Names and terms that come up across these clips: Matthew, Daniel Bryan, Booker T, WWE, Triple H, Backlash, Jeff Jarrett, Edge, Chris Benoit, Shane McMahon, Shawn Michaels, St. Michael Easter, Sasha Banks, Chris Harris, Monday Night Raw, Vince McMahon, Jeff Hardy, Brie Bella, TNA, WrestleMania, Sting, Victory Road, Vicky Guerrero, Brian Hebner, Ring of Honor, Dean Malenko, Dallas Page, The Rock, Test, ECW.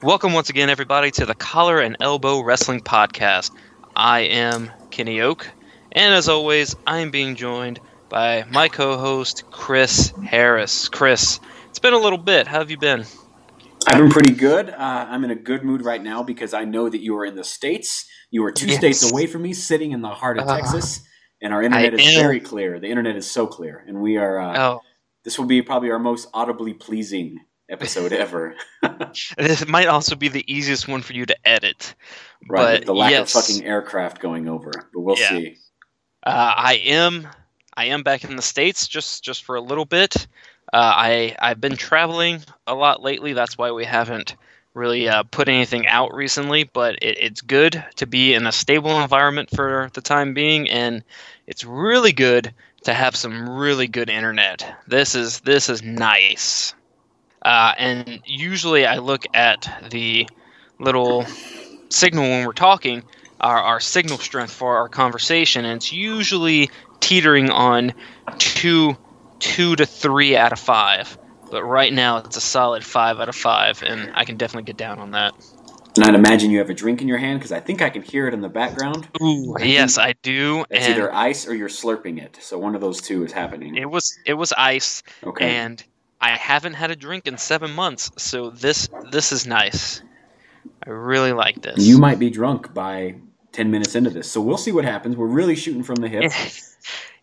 Welcome once again, everybody, to the Collar and Elbow Wrestling Podcast. I am Kenny Oak, and as always, I am being joined by my co-host, Chris Harris. Chris, it's been a little bit. How have you been? I've been pretty good. I'm in a good mood right now because I know that you are in the States. You are two states away from me, sitting in the heart of Texas, and our internet is very clear. The internet is so clear, and we are this will be probably our most audibly pleasing episode ever. It might also be the easiest one for you to edit. Right, but the lack of fucking aircraft going over, but we'll see. I am back in the States just for a little bit. I've been traveling a lot lately. That's why we haven't really put anything out recently, but it's good to be in a stable environment for the time being, and it's really good to have some really good internet. This is nice. And usually I look at the little signal when we're talking, our signal strength for our conversation, and it's usually teetering on two to three out of five. But right now it's a solid 5 out of 5, and I can definitely get down on that. And I'd imagine you have a drink in your hand, because I think I can hear it in the background. Ooh, yes, I do. It's either ice or you're slurping it, so one of those two is happening. It was ice, okay. And I haven't had a drink in 7 months, so this is nice. I really like this. You might be drunk by 10 minutes into this, so we'll see what happens. We're really shooting from the hip.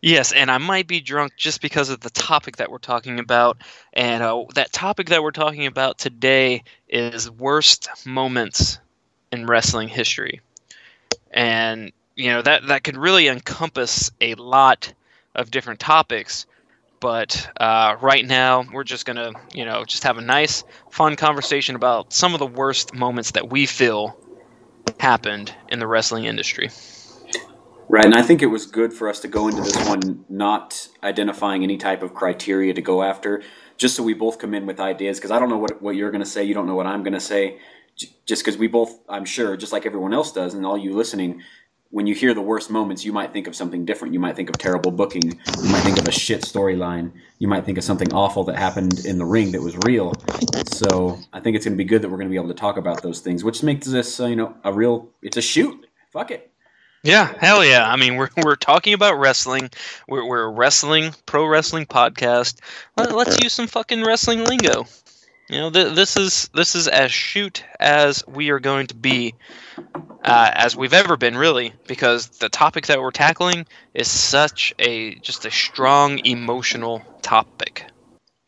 Yes, and I might be drunk just because of the topic that we're talking about. And that topic that we're talking about today is worst moments in wrestling history. And, you know, that could really encompass a lot of different topics. But right now, we're just going to, just have a nice, fun conversation about some of the worst moments that we feel happened in the wrestling industry. Right, and I think it was good for us to go into this one not identifying any type of criteria to go after, just so we both come in with ideas, because I don't know what you're going to say, you don't know what I'm going to say, just because we both, I'm sure, just like everyone else does, and all you listening, when you hear the worst moments, you might think of something different. You might think of terrible booking. You might think of a shit storyline. You might think of something awful that happened in the ring that was real. So I think it's going to be good that we're going to be able to talk about those things, which makes this, it's a shoot. Fuck it. Yeah, hell yeah. I mean, we're talking about wrestling. We're a pro wrestling podcast. Let's use some fucking wrestling lingo. You know, this is as shoot as we are going to be, as we've ever been, really, because the topic that we're tackling is such a strong emotional topic.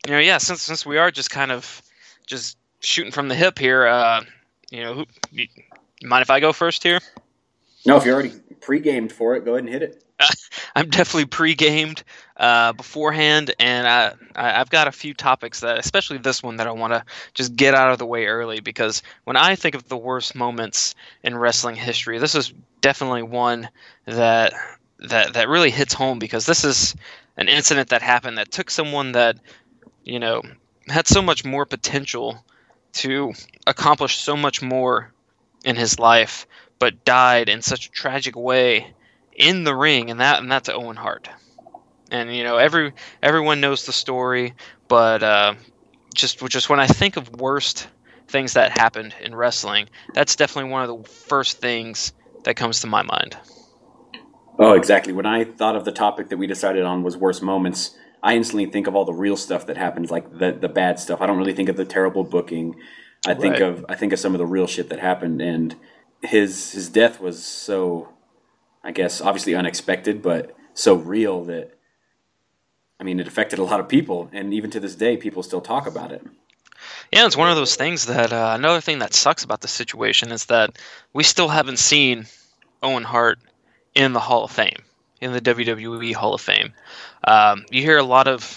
You know, yeah, since we are just kind of just shooting from the hip here, you mind if I go first here? No, if you're already pre-gamed for it, go ahead and hit it. I'm definitely pre-gamed beforehand, and I've got a few topics that, especially this one, that I want to just get out of the way early, because when I think of the worst moments in wrestling history, this is definitely one that really hits home, because this is an incident that happened that took someone that, had so much more potential to accomplish so much more in his life, but died in such a tragic way in the ring, and that's Owen Hart. And everyone knows the story, but just when I think of worst things that happened in wrestling, that's definitely one of the first things that comes to my mind. Oh, exactly. When I thought of the topic that we decided on was worst moments, I instantly think of all the real stuff that happened, like the bad stuff. I don't really think of the terrible booking. I think of some of the real shit that happened, and his death was so, I guess, obviously unexpected, but so real that, I mean, it affected a lot of people, and even to this day, people still talk about it. Yeah, it's one of those things that, another thing that sucks about the situation is that we still haven't seen Owen Hart in the Hall of Fame, in the WWE Hall of Fame. You hear a lot of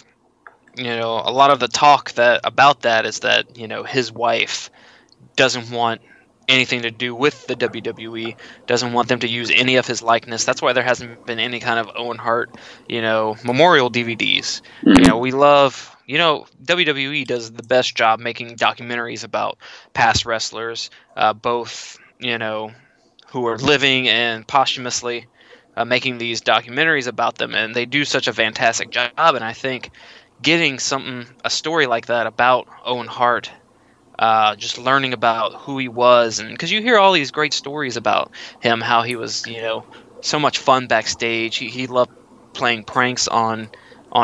the talk about that is that, his wife doesn't want anything to do with the WWE, doesn't want them to use any of his likeness. That's why there hasn't been any kind of Owen Hart, memorial DVDs. Mm-hmm. You know, we love, You know, WWE does the best job making documentaries about past wrestlers, both, you know, who are living and posthumously making these documentaries about them. And they do such a fantastic job. And I think getting a story like that about Owen Hart, just learning about who he was, and because you hear all these great stories about him, how he was, you know, so much fun backstage. He loved playing pranks on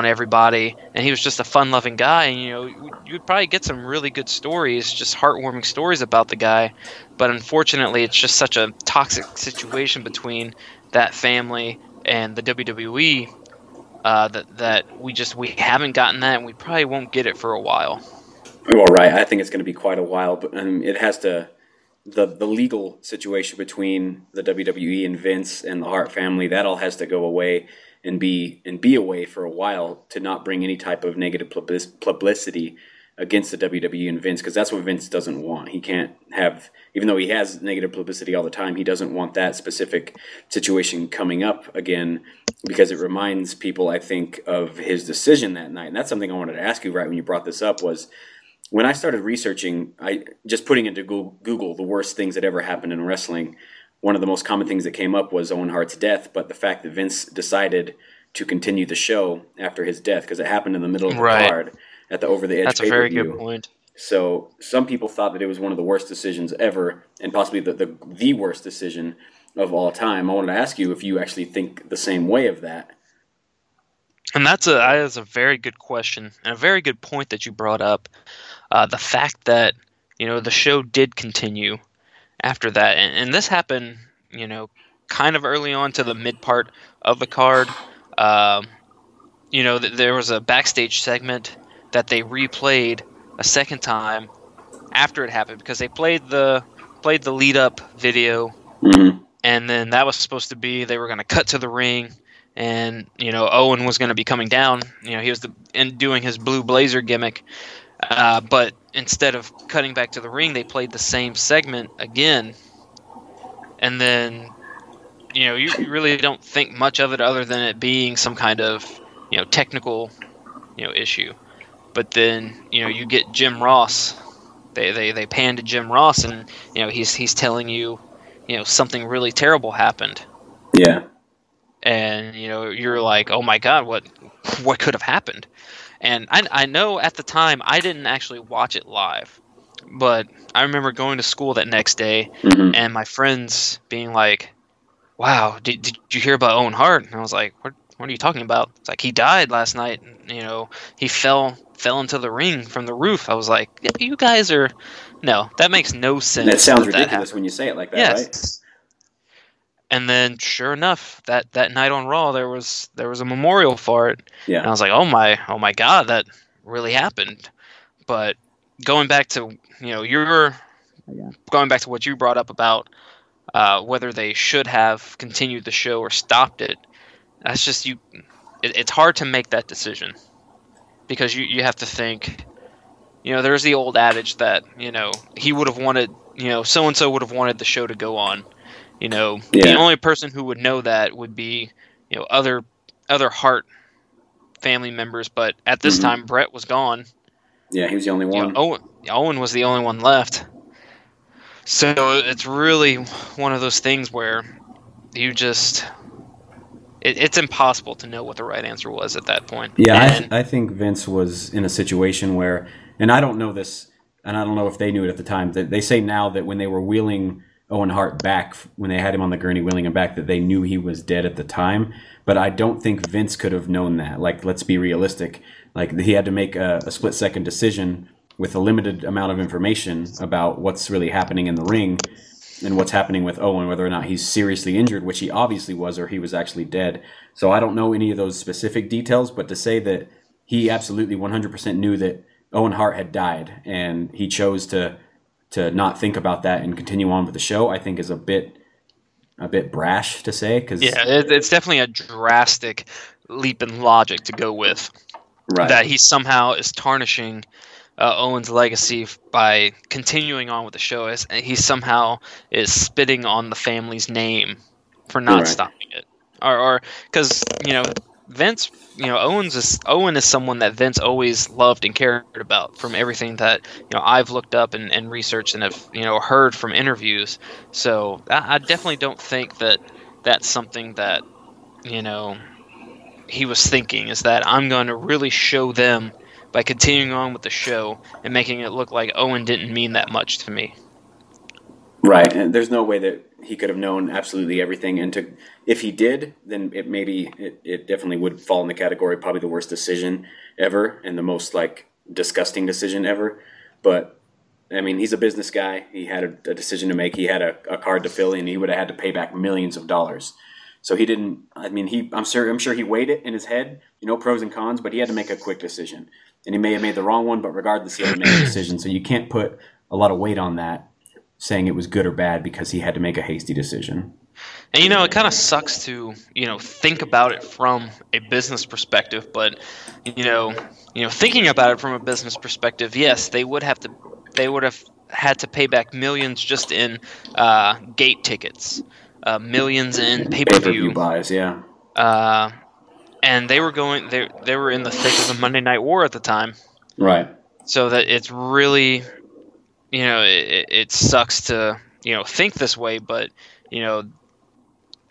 everybody, and he was just a fun-loving guy. And you know, you'd probably get some really good stories, just heartwarming stories about the guy. But unfortunately, it's just such a toxic situation between that family and the WWE that we haven't gotten that, and we probably won't get it for a while. Well, right. I think it's going to be quite a while, but it has to. The legal situation between the WWE and Vince and the Hart family, that all has to go away and be away for a while to not bring any type of negative publicity against the WWE and Vince, because that's what Vince doesn't want. He can't have, even though he has negative publicity all the time, he doesn't want that specific situation coming up again, because it reminds people, I think, of his decision that night. And that's something I wanted to ask you right when you brought this up was, when I started researching, I just putting into Google the worst things that ever happened in wrestling, one of the most common things that came up was Owen Hart's death, but the fact that Vince decided to continue the show after his death, because it happened in the middle of the card at the over-the-edge pay-per-view. That's a very good point. So some people thought that it was one of the worst decisions ever, and possibly the worst decision of all time. I wanted to ask you if you actually think the same way of that. And that's a very good question and a very good point that you brought up. The fact that, you know, the show did continue after that. And this happened, you know, kind of early on to the mid part of the card. You know, there was a backstage segment that they replayed a second time after it happened, because they played the lead up video. Mm-hmm. And then that was supposed to be, they were going to cut to the ring. And, you know, Owen was going to be coming down. You know, he was doing his Blue Blazer gimmick. But instead of cutting back to the ring, they played the same segment again. And then, you know, you really don't think much of it other than it being some kind of, you know, technical, you know, issue. But then, you know, you get Jim Ross. They pan to Jim Ross, and, you know, he's telling you, you know, something really terrible happened. Yeah. And, you know, you're like, oh, my God, what could have happened? And I know at the time I didn't actually watch it live, but I remember going to school that next day, mm-hmm. and my friends being like, wow, did you hear about Owen Hart? And I was like, what are you talking about? It's like, he died last night. And, you know, he fell into the ring from the roof. I was like, yeah, you guys are – no, that makes no sense. That sounds ridiculous when you say it like that, yes. Right? And then, sure enough, that night on Raw, there was a memorial for it. Yeah. And I was like, oh my God, that really happened. But going back to, you know, going back to what you brought up about whether they should have continued the show or stopped it. That's just It's hard to make that decision, because you have to think. You know, there's the old adage that, you know, he would have wanted, you know, so and so would have wanted the show to go on. You know, The only person who would know that would be, you know, other Hart family members. But at this mm-hmm. time, Brett was gone. Yeah, he was the only one. You know, Owen was the only one left. So it's really one of those things where you just it's impossible to know what the right answer was at that point. Yeah, and I think Vince was in a situation where, and I don't know this, and I don't know if they knew it at the time, that they say now that when they were wheeling Owen Hart back, when they had him on the gurney wheeling him back, that they knew he was dead at the time. But I don't think Vince could have known that. Like, let's be realistic. Like, he had to make a split-second decision with a limited amount of information about what's really happening in the ring and what's happening with Owen, whether or not he's seriously injured, which he obviously was, or he was actually dead. So I don't know any of those specific details, but to say that he absolutely 100% knew that Owen Hart had died and he chose to not think about that and continue on with the show, I think is a bit brash to say. Cause it's definitely a drastic leap in logic to go with. Right. That he somehow is tarnishing Owen's legacy by continuing on with the show. He somehow is spitting on the family's name for not stopping it. Or because, you know, Vince, you know, Owen is someone that Vince always loved and cared about, from everything that, you know, I've looked up and researched and have, you know, heard from interviews. So I definitely don't think that that's something that, you know, he was thinking, is that I'm going to really show them by continuing on with the show and making it look like Owen didn't mean that much to me. Right. And there's no way that he could have known absolutely everything. And to, if he did, then it definitely would fall in the category, probably the worst decision ever and the most like disgusting decision ever. But I mean, he's a business guy. He had a decision to make. He had a card to fill, and he would have had to pay back millions of dollars. So he didn't, I mean, I'm sure he weighed it in his head, you know, pros and cons, but he had to make a quick decision, and he may have made the wrong one, but regardless, he had to make a decision. So you can't put a lot of weight on that, saying it was good or bad, because he had to make a hasty decision. And, you know, it kind of sucks to, you know, think about it from a business perspective, but, you know, thinking about it from a business perspective, yes, they would have had to pay back millions just in gate tickets. Millions in pay-per-view buys, yeah. And they were in the thick of the Monday Night War at the time, right? So that it's really, you know, it sucks to, you know, think this way, but, you know,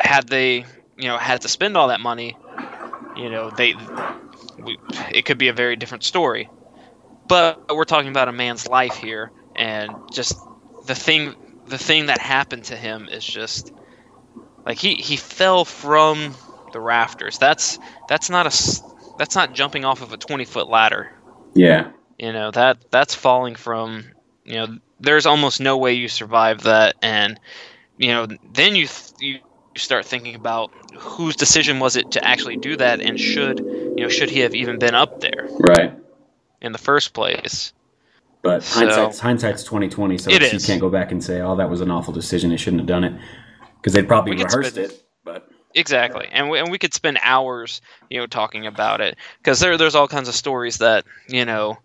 had they, you know, had to spend all that money, you know, it could be a very different story. But we're talking about a man's life here, and just the thing that happened to him is just. Like he fell from the rafters. That's not jumping off of a 20-foot ladder. Yeah. You know, that's falling from, you know, there's almost no way you survive that. And, you know, then you start thinking about whose decision was it to actually do that, and should he have even been up there? Right. In the first place. But so, hindsight's 20/20, so you can't go back and say, oh, that was an awful decision, they shouldn't have done it. Because they'd probably rehearsed it, but exactly, and we could spend hours, you know, talking about it. Because there's all kinds of stories that, you know,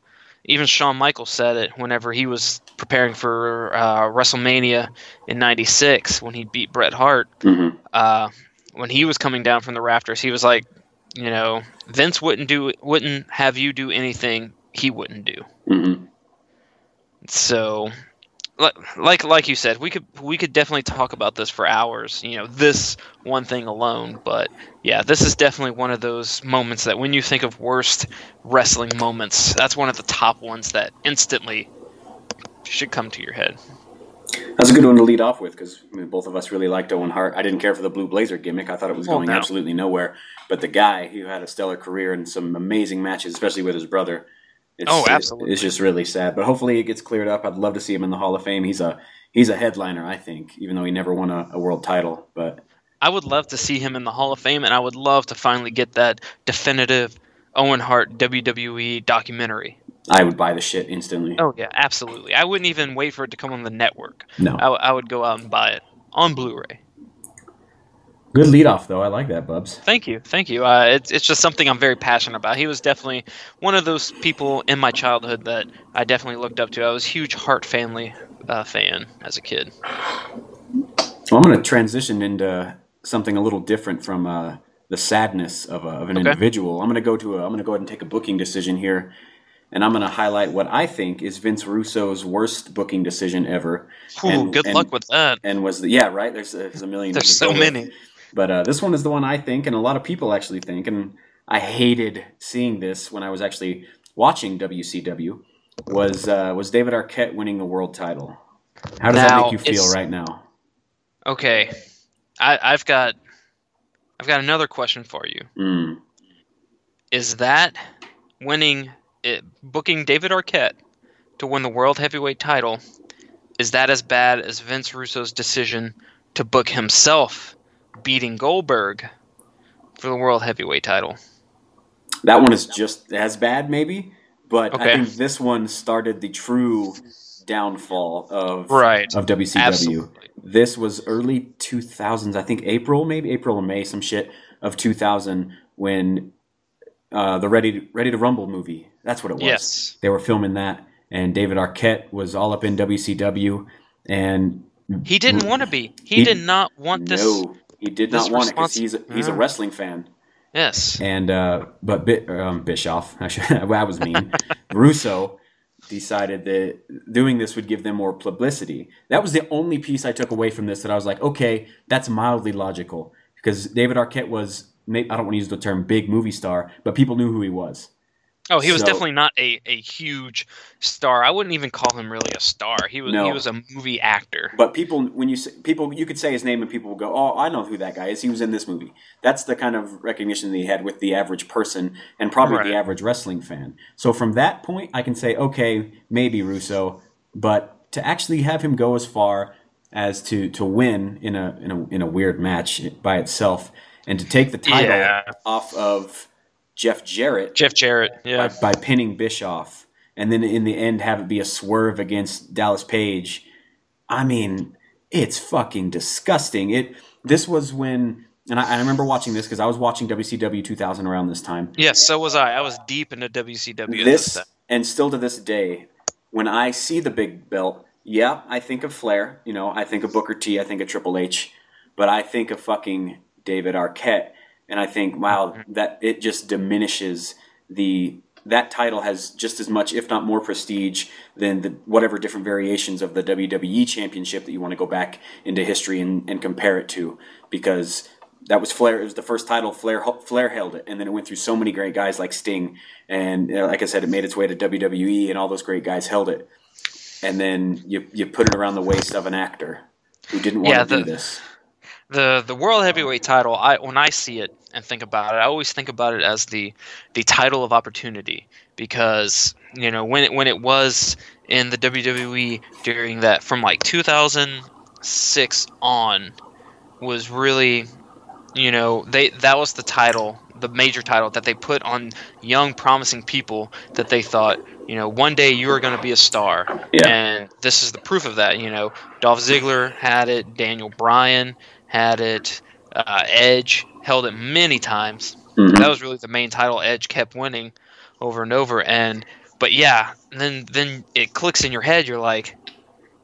even Shawn Michaels said it whenever he was preparing for WrestleMania in '96 when he beat Bret Hart. Mm-hmm. When he was coming down from the rafters, he was like, you know, Vince wouldn't have you do anything he wouldn't do. Mm-hmm. So. Like you said, we could definitely talk about this for hours, you know, this one thing alone. But yeah, this is definitely one of those moments that when you think of worst wrestling moments, that's one of the top ones that instantly should come to your head. That's a good one to lead off with, because I mean, both of us really liked Owen Hart. I didn't care for the Blue Blazer gimmick. I thought it was absolutely nowhere. But the guy who had a stellar career and some amazing matches, especially with his brother. Absolutely. It's just really sad, but hopefully it gets cleared up. I'd love to see him in the Hall of Fame. He's a headliner, I think, even though he never won a world title. But I would love to see him in the Hall of Fame, and I would love to finally get that definitive Owen Hart WWE documentary. I would buy the shit instantly. Oh, yeah, absolutely. I wouldn't even wait for it to come on the network. No. I would go out and buy it on Blu-ray. Good lead-off, though. I like that, Bubs. Thank you. It's just something I'm very passionate about. He was definitely one of those people in my childhood that I definitely looked up to. I was a huge Hart family fan as a kid. Well, I'm going to transition into something a little different from the sadness of an individual. I'm going to go ahead and take a booking decision here, and I'm going to highlight what I think is Vince Russo's worst booking decision ever. Ooh, good luck with that. And was yeah, right? There's a million. There's so many. But this one is the one I think, and a lot of people actually think, and I hated seeing this when I was actually watching WCW, was David Arquette winning the world title. How does that make you feel right now? Okay, I've got another question for you. Mm. Is that booking David Arquette to win the world heavyweight title, is that as bad as Vince Russo's decision to book himself beating Goldberg for the world heavyweight title? That one is just as bad, maybe, but okay. I think this one started the true downfall of WCW. Absolutely. This was early 2000s, I think April or May, some shit of 2000, when the Ready to Rumble movie, that's what it was. Yes. They were filming that, and David Arquette was all up in WCW, and he didn't want to be. He did not want this. No. He did not want it because he's a wrestling fan. Yes. And but Bischoff, that was mean. Russo decided that doing this would give them more publicity. That was the only piece I took away from this that I was like, okay, that's mildly logical, because David Arquette was, I don't want to use the term big movie star, but people knew who he was. Oh, he was definitely not a huge star. I wouldn't even call him really a star. He was a movie actor. But people, you could say his name and people will go, "Oh, I know who that guy is. He was in this movie." That's the kind of recognition that he had with the average person and probably the average wrestling fan. So from that point, I can say, okay, maybe Russo, but to actually have him go as far as to win in a weird match by itself and to take the title off of Jeff Jarrett, yeah, by pinning Bischoff, and then in the end have it be a swerve against Dallas Page. I mean, it's fucking disgusting. This was when, and I remember watching this because I was watching WCW 2000 around this time. Yes, so was I. I was deep into WCW. And still to this day, when I see the big belt, yeah, I think of Flair. You know, I think of Booker T. I think of Triple H, but I think of fucking David Arquette. And I think, wow, that it just diminishes that title has just as much, if not more, prestige than whatever different variations of the WWE Championship that you want to go back into history and compare it to, because that was Flair. It was the first title Flair held it, and then it went through so many great guys like Sting, and like I said, it made its way to WWE, and all those great guys held it, and then you put it around the waist of an actor who didn't want to do this. The World Heavyweight title, when I see it and think about it, I always think about it as the title of opportunity, because when it was in the WWE during that, from like 2006 on, was really that was the title, the major title that they put on young promising people that they thought, one day you are going to be a star, and this is the proof of that. Dolph Ziggler had it, Daniel Bryan had it, Edge held it many times. Mm-hmm. That was really the main title. Edge kept winning over and over, and then it clicks in your head. You're like,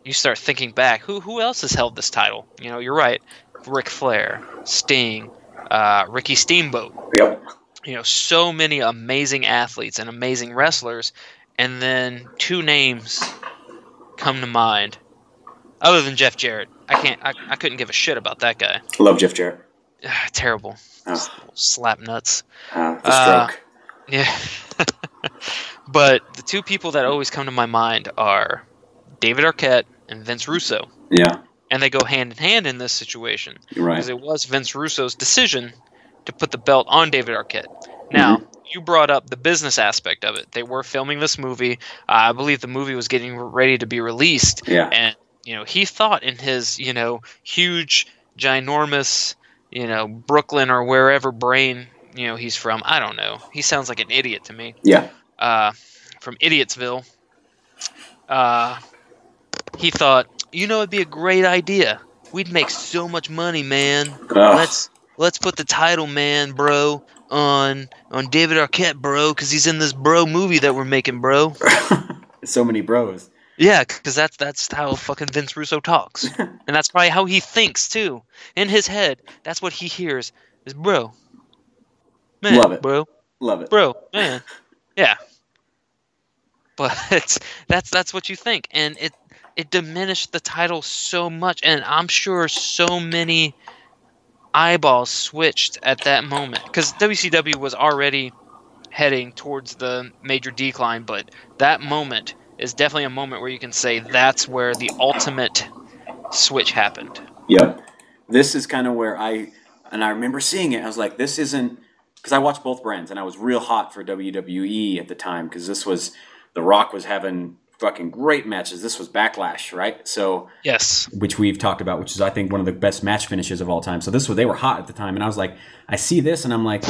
you start thinking back, who else has held this title? You're right, Ric Flair, Sting, Ricky Steamboat. Yep. So many amazing athletes and amazing wrestlers, and then two names come to mind other than Jeff Jarrett. I couldn't give a shit about that guy. Love Jeff Jarrett. Terrible. Oh. Slap nuts. The stroke. Yeah. But the two people that always come to my mind are David Arquette and Vince Russo. Yeah. And they go hand in hand in this situation. You're right. Because it was Vince Russo's decision to put the belt on David Arquette. Now, you brought up the business aspect of it. They were filming this movie. I believe the movie was getting ready to be released. Yeah. And he thought in his, huge, ginormous, Brooklyn or wherever brain, he's from. I don't know. He sounds like an idiot to me. Yeah. From Idiotsville. He thought, it'd be a great idea. We'd make so much money, man. Let's put the title, man, bro, on David Arquette, bro, because he's in this bro movie that we're making, bro. So many bros. Yeah, because that's how fucking Vince Russo talks. And that's probably how he thinks, too. In his head, that's what he hears is, bro. Man, love it. Bro. Love it. Bro, man. Yeah. But that's what you think. And it diminished the title so much. And I'm sure so many eyeballs switched at that moment. Because WCW was already heading towards the major decline. But that moment is definitely a moment where you can say that's where the ultimate switch happened. Yep. This is kind of where I remember seeing it. I was like, this isn't, because I watched both brands and I was real hot for WWE at the time, because this was, The Rock was having fucking great matches. This was Backlash, right? So yes, which we've talked about, which is I think one of the best match finishes of all time. So they were hot at the time. And I was like, I see this and I'm like,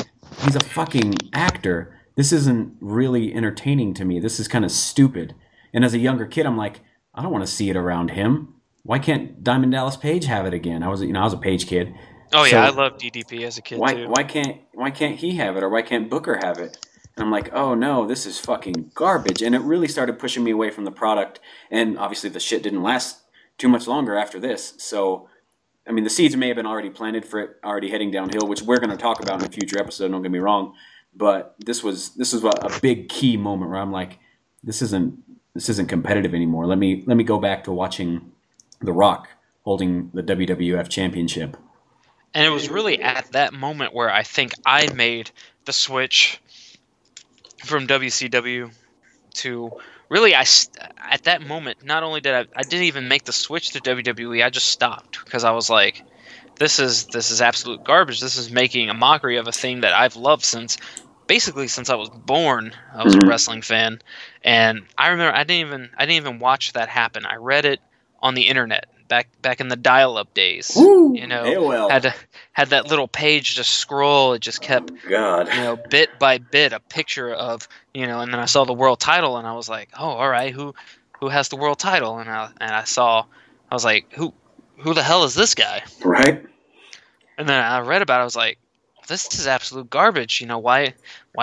he's a fucking actor. This isn't really entertaining to me. This is kind of stupid. And as a younger kid, I'm like, I don't want to see it around him. Why can't Diamond Dallas Page have it again? I was a Page kid. Oh yeah, I loved DDP as a kid too. Why can't he have it, or why can't Booker have it? And I'm like, oh no, this is fucking garbage. And it really started pushing me away from the product. And obviously, the shit didn't last too much longer after this. So I mean, the seeds may have been already planted for it, already heading downhill, which we're going to talk about in a future episode, don't get me wrong. But this was a big key moment where I'm like, this isn't competitive anymore. Let me go back to watching The Rock holding the WWF Championship. And it was really at that moment where I think I made the switch from WCW to really, at that moment, not only did I didn't even make the switch to WWE, I just stopped because I was like, this is absolute garbage. This is making a mockery of a thing that I've loved since I was born. I was a wrestling fan, and I remember I didn't even watch that happen. I read it on the internet back in the dial-up days. Ooh, you know, AOL. had that little page just scroll. It just kept, God, you know, bit by bit, a picture of, you know, and then I saw the world title, and I was like, oh, all right, who has the world title? And I was like, who the hell is this guy? Right. And then I read about it. I was like, this is absolute garbage. You know, why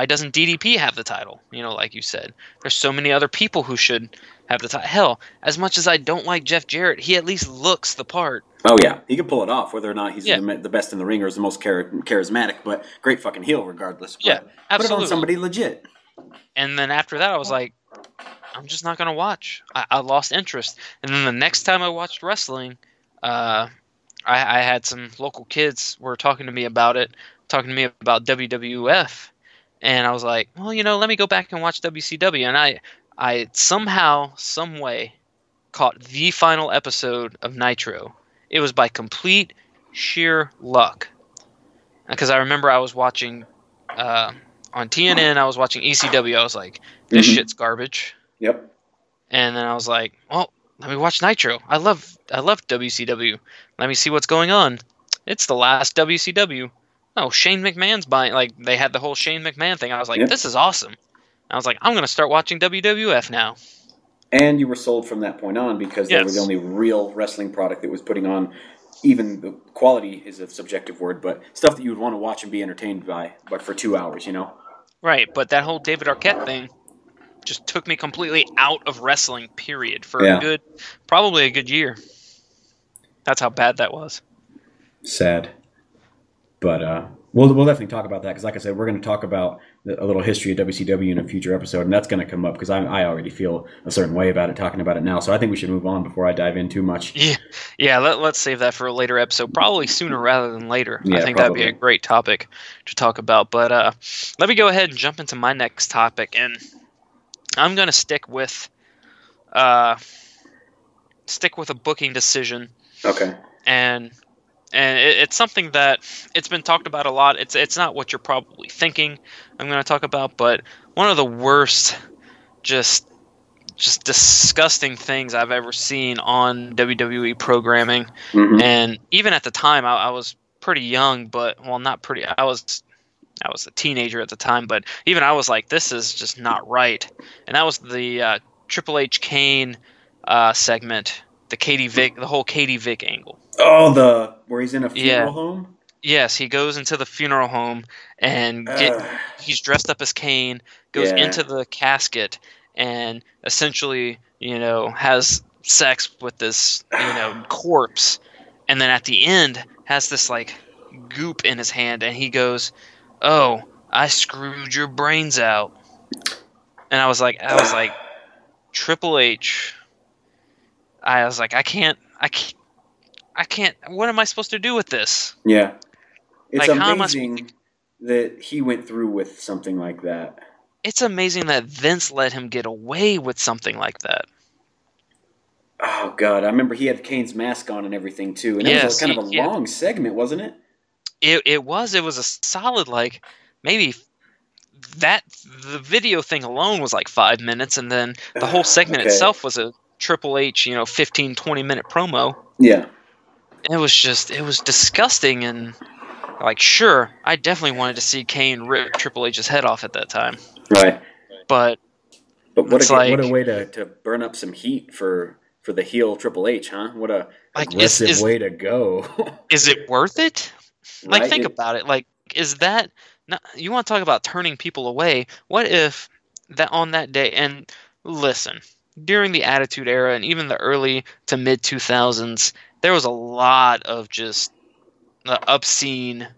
doesn't DDP have the title? You know, like you said, there's so many other people who should have the title. Hell, as much as I don't like Jeff Jarrett, he at least looks the part. Oh, yeah. He can pull it off, whether or not he's the best in the ring or is the most charismatic, but great fucking heel regardless. Yeah, absolutely. Put it on somebody legit. And then after that, I was like, I'm just not going to watch. I lost interest. And then the next time I watched wrestling, I had some local kids were talking to me about WWF, and I was like, well, you know, let me go back and watch WCW, and I somehow, some way, caught the final episode of Nitro. It was by complete sheer luck, because I remember I was watching on TNN. I was watching ECW. I was like, this shit's garbage. Yep. And then I was like, well, let me watch Nitro. I love WCW. Let me see what's going on. It's the last WCW. Oh, Shane McMahon's buying. Like, they had the whole Shane McMahon thing. I was like, This is awesome. I was like, I'm going to start watching WWF now. And you were sold from that point on because they were the only real wrestling product that was putting on, even the quality is a subjective word, but stuff that you would want to watch and be entertained by, but for 2 hours, you know? Right, but that whole David Arquette thing just took me completely out of wrestling, period, for probably a good year. That's how bad that was. Sad. But we'll definitely talk about that because, like I said, we're going to talk about a little history of WCW in a future episode, and that's going to come up because I already feel a certain way about it talking about it now. So I think we should move on before I dive in too much. Yeah. Let's save that for a later episode, probably sooner rather than later. Yeah, I think probably. That'd be a great topic to talk about. But let me go ahead and jump into my next topic, and I'm going to stick with a booking decision. Okay. And it's something that it's been talked about a lot. It's not what you're probably thinking I'm going to talk about, but one of the worst, just disgusting things I've ever seen on WWE programming. Mm-hmm. And even at the time, I was pretty young, but well, not pretty. I was a teenager at the time, but even I was like, this is just not right. And that was the Triple H Kane segment. The whole Katie Vick angle. Oh, where he's in a funeral home? Yes, he goes into the funeral home and he's dressed up as Kane, goes into the casket, and essentially, you know, has sex with this, you know, corpse, and then at the end has this like goop in his hand, and he goes, "Oh, I screwed your brains out," and I was like, Triple H. I was like, I can't. What am I supposed to do with this? Yeah, it's like, amazing that he went through with something like that. It's amazing that Vince let him get away with something like that. Oh God, I remember he had Kane's mask on and everything too, and it was kind of a long segment, wasn't it? It was. It was a solid, like, maybe. That the video thing alone was like 5 minutes, and then the whole segment itself was a Triple H, you know, 15, 20-minute promo. Yeah. It was disgusting, and like, sure, I definitely wanted to see Kane rip Triple H's head off at that time. Right. But what a way to burn up some heat for the heel Triple H, huh? What a aggressive way to go. Is it worth it? Like, right? Think about it. Like, is that you want to talk about turning people away? What if that on that day, and listen, during the Attitude Era and even the early to mid 2000s, there was a lot of just obscene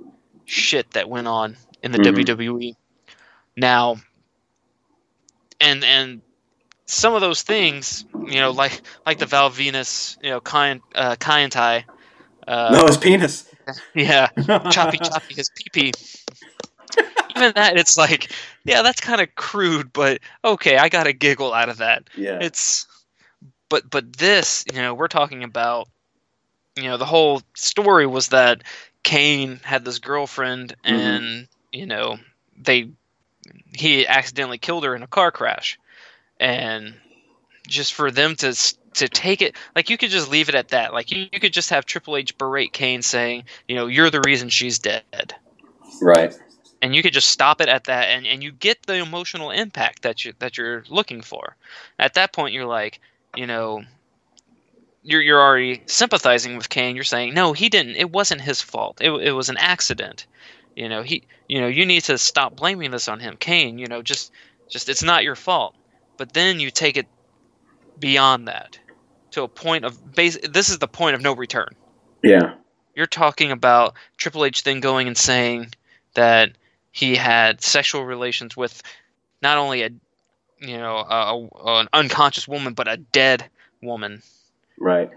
shit that went on in the WWE. Now, and some of those things, you know, like the Val Venus, you know, Kaientai. No, his penis. Yeah, choppy, his pee-pee. Even that, it's like, yeah, that's kind of crude, but okay, I got a giggle out of that. Yeah, it's, but this, you know, we're talking about, you know, the whole story was that Kane had this girlfriend, and you know, he accidentally killed her in a car crash, and just for them to take it, like, you could just leave it at that. Like, you could just have Triple H berate Kane saying, you know, you're the reason she's dead. Right. And you could just stop it at that, and you get the emotional impact that you're looking for. At that point, you're like, you know, you're already sympathizing with Kane. You're saying, no, he didn't. It wasn't his fault. It was an accident. You know, you need to stop blaming this on him, Kane. You know, just it's not your fault. But then you take it beyond that to a point of this is the point of no return. Yeah. You're talking about Triple H then going and saying that he had sexual relations with not only an unconscious woman, but a dead woman. Right.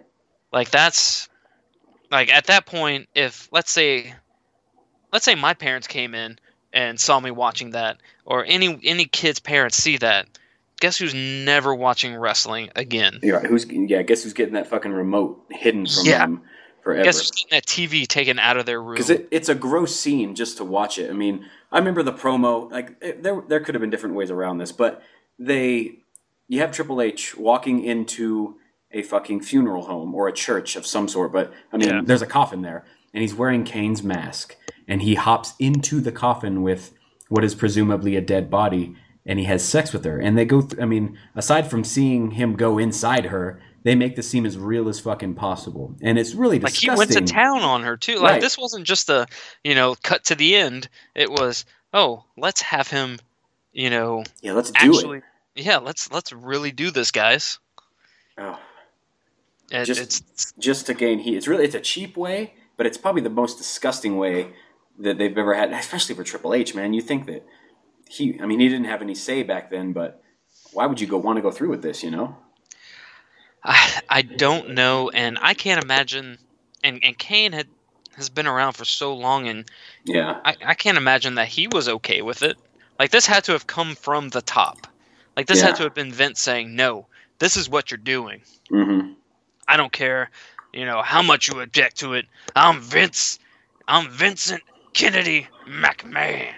Like, that's like, at that point, if let's say my parents came in and saw me watching that, or any kid's parents see that, guess who's never watching wrestling again? Yeah. Guess who's getting that fucking remote hidden from them? Forever. I guess it's getting that TV taken out of their room. Because it's a gross scene just to watch it. I mean, I remember the promo. Like, there could have been different ways around this, but you have Triple H walking into a fucking funeral home or a church of some sort. But I mean, there's a coffin there, and he's wearing Kane's mask, and he hops into the coffin with what is presumably a dead body, and he has sex with her. And they go. I mean, aside from seeing him go inside her, they make this seem as real as fucking possible, and it's really disgusting. Like, he went to town on her too. Like, this wasn't just a, you know, cut to the end. It was, oh, let's have him, you know, let's do it. Yeah, let's really do this, guys. Oh, it's just to gain heat. It's really a cheap way, but it's probably the most disgusting way that they've ever had, especially for Triple H. Man, you think that he didn't have any say back then, but why would you want to go through with this? You know. I don't know, and I can't imagine. And Kane has been around for so long, and I can't imagine that he was okay with it. Like, this had to have come from the top. Like, this had to have been Vince saying, "No, this is what you're doing. Mm-hmm. I don't care, you know, how much you object to it. I'm Vince. I'm Vincent Kennedy McMahon.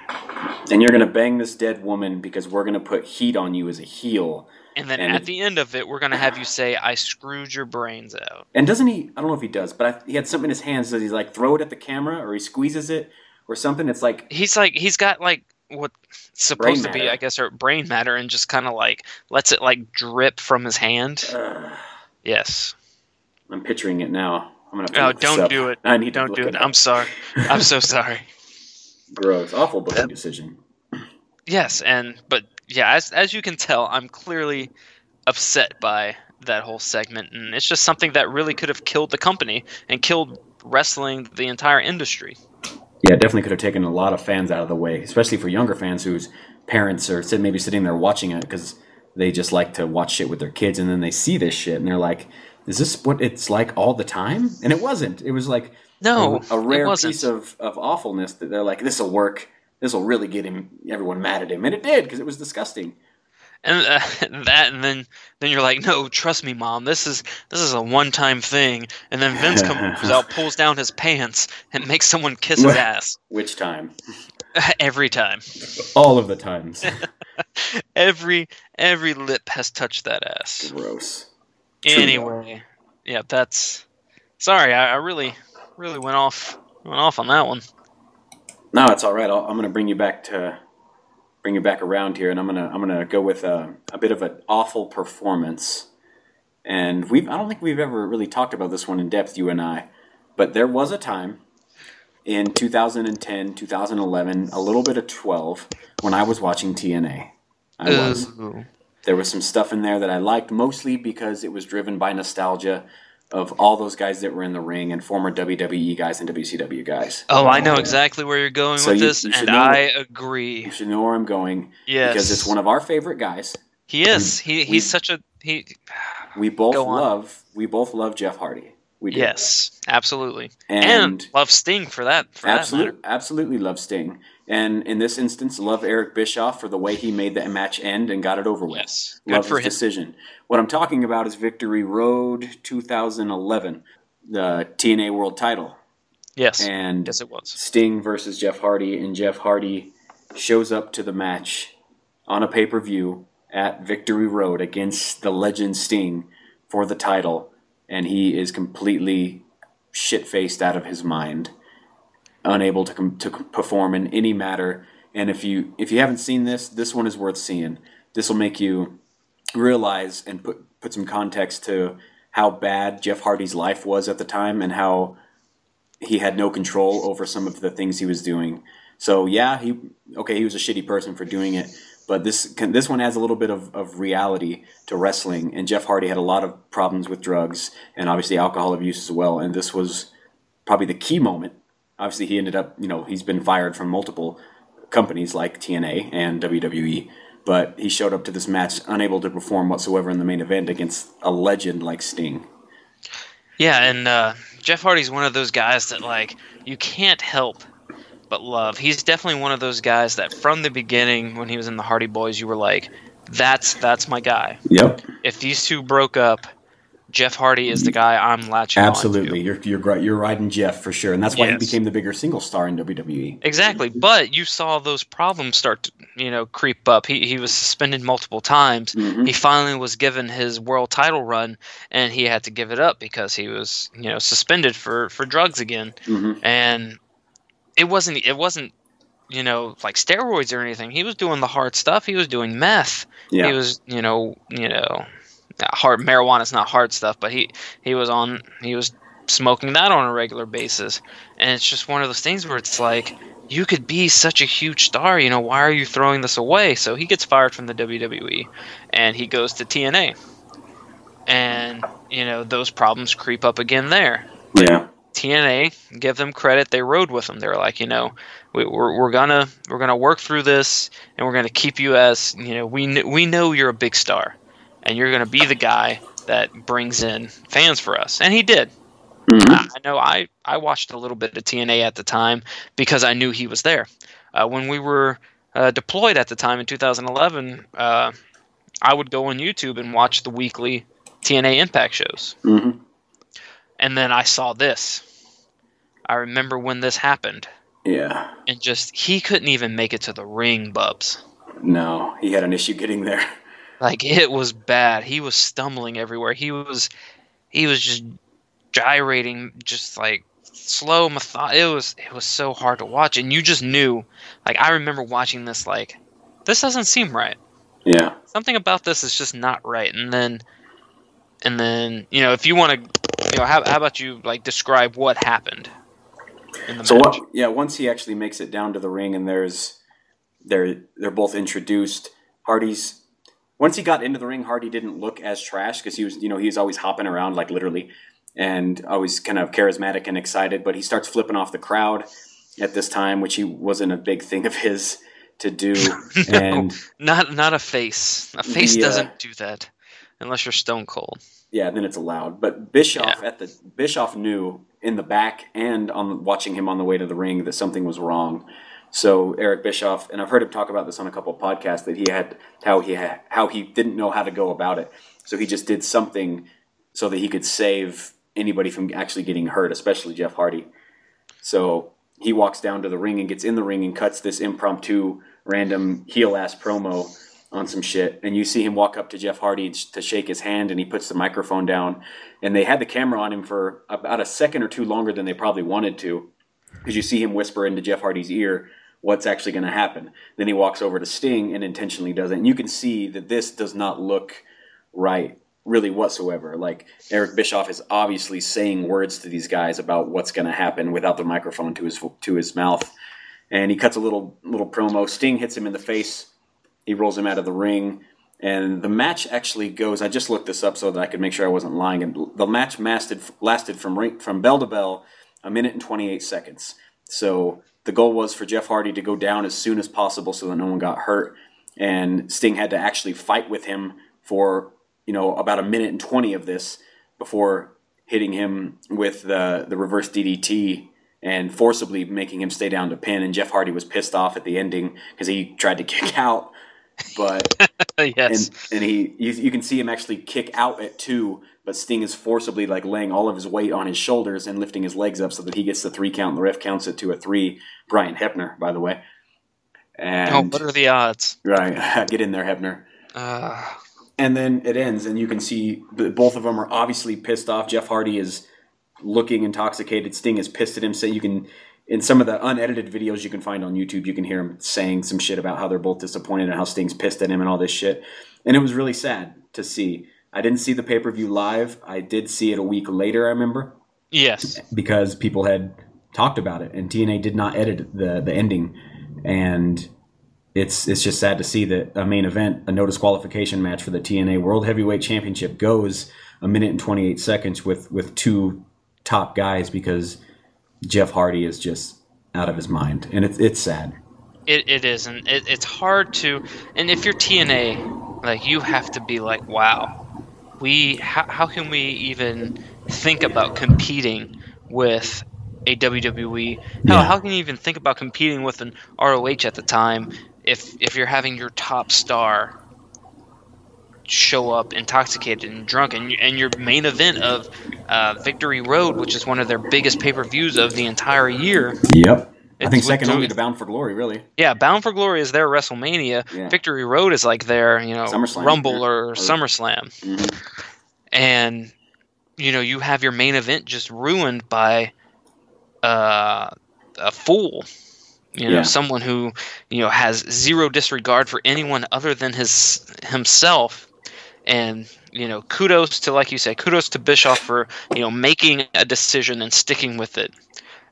And you're gonna bang this dead woman because we're gonna put heat on you as a heel." And then at the end of it, we're going to have you say, I screwed your brains out. And doesn't he – I don't know if he does, but he had something in his hands. Does he, like, throw it at the camera, or he squeezes it or something? It's like – he's got, like, what's supposed to be, I guess, or brain matter, and just kind of, like, lets it, like, drip from his hand. Yes. I'm picturing it now. I'm going to – don't do it. I need don't do it. I'm sorry. I'm so sorry. Gross. Awful booking decision. Yes, but – yeah, as you can tell, I'm clearly upset by that whole segment, and it's just something that really could have killed the company and killed wrestling, the entire industry. Yeah, definitely could have taken a lot of fans out of the way, especially for younger fans whose parents are maybe sitting there watching it because they just like to watch shit with their kids, and then they see this shit, and they're like, is this what it's like all the time? And it wasn't. It was like a rare piece of awfulness that they're like, this will work. This will really get everyone mad at him. And it did, because it was disgusting. And then you're like, no, trust me, Mom. This is a one-time thing. And then Vince comes out, pulls down his pants, and makes someone kiss his ass. Which time? Every time. All of the times. Every lip has touched that ass. Gross. Anyway, yeah, that's... Sorry, I really went off on that one. No, it's all right. I'm going to bring you back around here, and I'm gonna go with a bit of an awful performance. And I don't think we've ever really talked about this one in depth, you and I, but there was a time in 2010, 2011, a little bit of 12, when I was watching TNA. There was some stuff in there that I liked, mostly because it was driven by nostalgia. of all those guys that were in the ring and former WWE guys and WCW guys. Oh, I know exactly where you're going with this, and I agree. You should know where I'm going. Yes. Because it's one of our favorite guys. He is. He's such a – We both love Jeff Hardy. We do. Yes, absolutely. And love Sting for that. Absolutely love Sting. And in this instance, love Eric Bischoff for the way he made that match end and got it over with. Yes, good for his decision. What I'm talking about is Victory Road 2011, the TNA World Title. Yes, and yes, it was Sting versus Jeff Hardy, and Jeff Hardy shows up to the match on a pay-per-view at Victory Road against the legend Sting for the title, and he is completely shit-faced out of his mind, unable to perform in any matter. And if you haven't seen this, this one is worth seeing. This will make you realize and put some context to how bad Jeff Hardy's life was at the time and how he had no control over some of the things he was doing. So yeah, he was a shitty person for doing it, but this one has a little bit of reality to wrestling. And Jeff Hardy had a lot of problems with drugs and obviously alcohol abuse as well. And this was probably the key moment. Obviously, he ended up, he's been fired from multiple companies like TNA and WWE, but he showed up to this match unable to perform whatsoever in the main event against a legend like Sting. Yeah, and Jeff Hardy's one of those guys that, you can't help but love. He's definitely one of those guys that from the beginning when he was in the Hardy Boys, you were like, that's my guy. Yep. If these two broke up, Jeff Hardy is the guy I'm latching on to. You're riding Jeff for sure, and that's why he became the bigger single star in WWE. Exactly, but you saw those problems start to creep up. He was suspended multiple times. Mm-hmm. He finally was given his world title run, and he had to give it up because he was suspended for drugs again. Mm-hmm. And it wasn't steroids or anything. He was doing the hard stuff. He was doing meth. Yeah. He was marijuana is not hard stuff, but he was smoking that on a regular basis, and it's just one of those things where it's like you could be such a huge star, why are you throwing this away? So he gets fired from the WWE, and he goes to TNA, and those problems creep up again there. Yeah. TNA, give them credit, they rode with them. They were like, we're gonna work through this, and we're gonna keep you as we know you're a big star. And you're going to be the guy that brings in fans for us. And he did. Mm-hmm. I know I watched a little bit of TNA at the time because I knew he was there. When we were deployed at the time in 2011, I would go on YouTube and watch the weekly TNA Impact shows. Mm-hmm. And then I saw this. I remember when this happened. Yeah. And he couldn't even make it to the ring, Bubs. No, he had an issue getting there. It was bad. He was stumbling everywhere. He was just gyrating, just slow. It was so hard to watch, and you just knew. I remember watching this. This doesn't seem right. Yeah. Something about this is just not right. And then if you want to, how about you describe what happened in the match? Once he actually makes it down to the ring, and they're both introduced. Once he got into the ring, Hardy didn't look as trash because he was, he was always hopping around, literally, and always kind of charismatic and excited. But he starts flipping off the crowd at this time, which he wasn't a big thing of his to do. No, and not a face. A face doesn't do that unless you're stone cold. Yeah, then it's allowed. But Bischoff Bischoff knew in the back and on watching him on the way to the ring that something was wrong. So Eric Bischoff, and I've heard him talk about this on a couple of podcasts, that he didn't know how to go about it. So he just did something so that he could save anybody from actually getting hurt, especially Jeff Hardy. So he walks down to the ring and gets in the ring and cuts this impromptu random heel ass promo on some shit. And you see him walk up to Jeff Hardy to shake his hand, and he puts the microphone down. And they had the camera on him for about a second or two longer than they probably wanted to, because you see him whisper into Jeff Hardy's ear what's actually going to happen. Then he walks over to Sting and intentionally does it. And you can see that this does not look right really whatsoever. Eric Bischoff is obviously saying words to these guys about what's going to happen without the microphone to his mouth. And he cuts a little promo. Sting hits him in the face. He rolls him out of the ring. And the match actually goes, I just looked this up so that I could make sure I wasn't lying, and the match lasted from bell to bell, a minute and 28 seconds. So the goal was for Jeff Hardy to go down as soon as possible so that no one got hurt, and Sting had to actually fight with him for, you know, about a minute and 20 of this before hitting him with the reverse DDT and forcibly making him stay down to pin. And Jeff Hardy was pissed off at the ending because he tried to kick out. But yes. And he you can see him actually kick out at 2, but Sting is forcibly like laying all of his weight on his shoulders and lifting his legs up so that he gets the 3 count. The ref counts it to a 3. Brian Hebner, by the way. And, oh, what are the odds? Right, get in there, Hebner. And then it ends, and you can see both of them are obviously pissed off. Jeff Hardy is looking intoxicated. Sting is pissed at him. So you can, in some of the unedited videos you can find on YouTube, you can hear him saying some shit about how they're both disappointed and how Sting's pissed at him and all this shit. And it was really sad to see. I didn't see the pay-per-view live. I did see it a week later, I remember. Yes. Because people had talked about it, and TNA did not edit the ending. And it's just sad to see that a main event, a no disqualification match for the TNA World Heavyweight Championship, goes a minute and 28 seconds with 2 top guys because Jeff Hardy is just out of his mind, and it's sad. It is, and it's hard to. And if you're TNA, like, you have to be like, wow, how can we even think about competing with a WWE? How can you even think about competing with an ROH at the time if you're having your top star show up intoxicated and drunk, and your main event of Victory Road, which is one of their biggest pay-per-views of the entire year. Yep. I think second only to Bound for Glory, really. Yeah, Bound for Glory is their WrestleMania. Yeah. Victory Road is like their, SummerSlam, Rumble or SummerSlam. Mm-hmm. And, you have your main event just ruined by a fool, someone who has zero disregard for anyone other than himself. And kudos to, like you said, kudos to Bischoff for making a decision and sticking with it.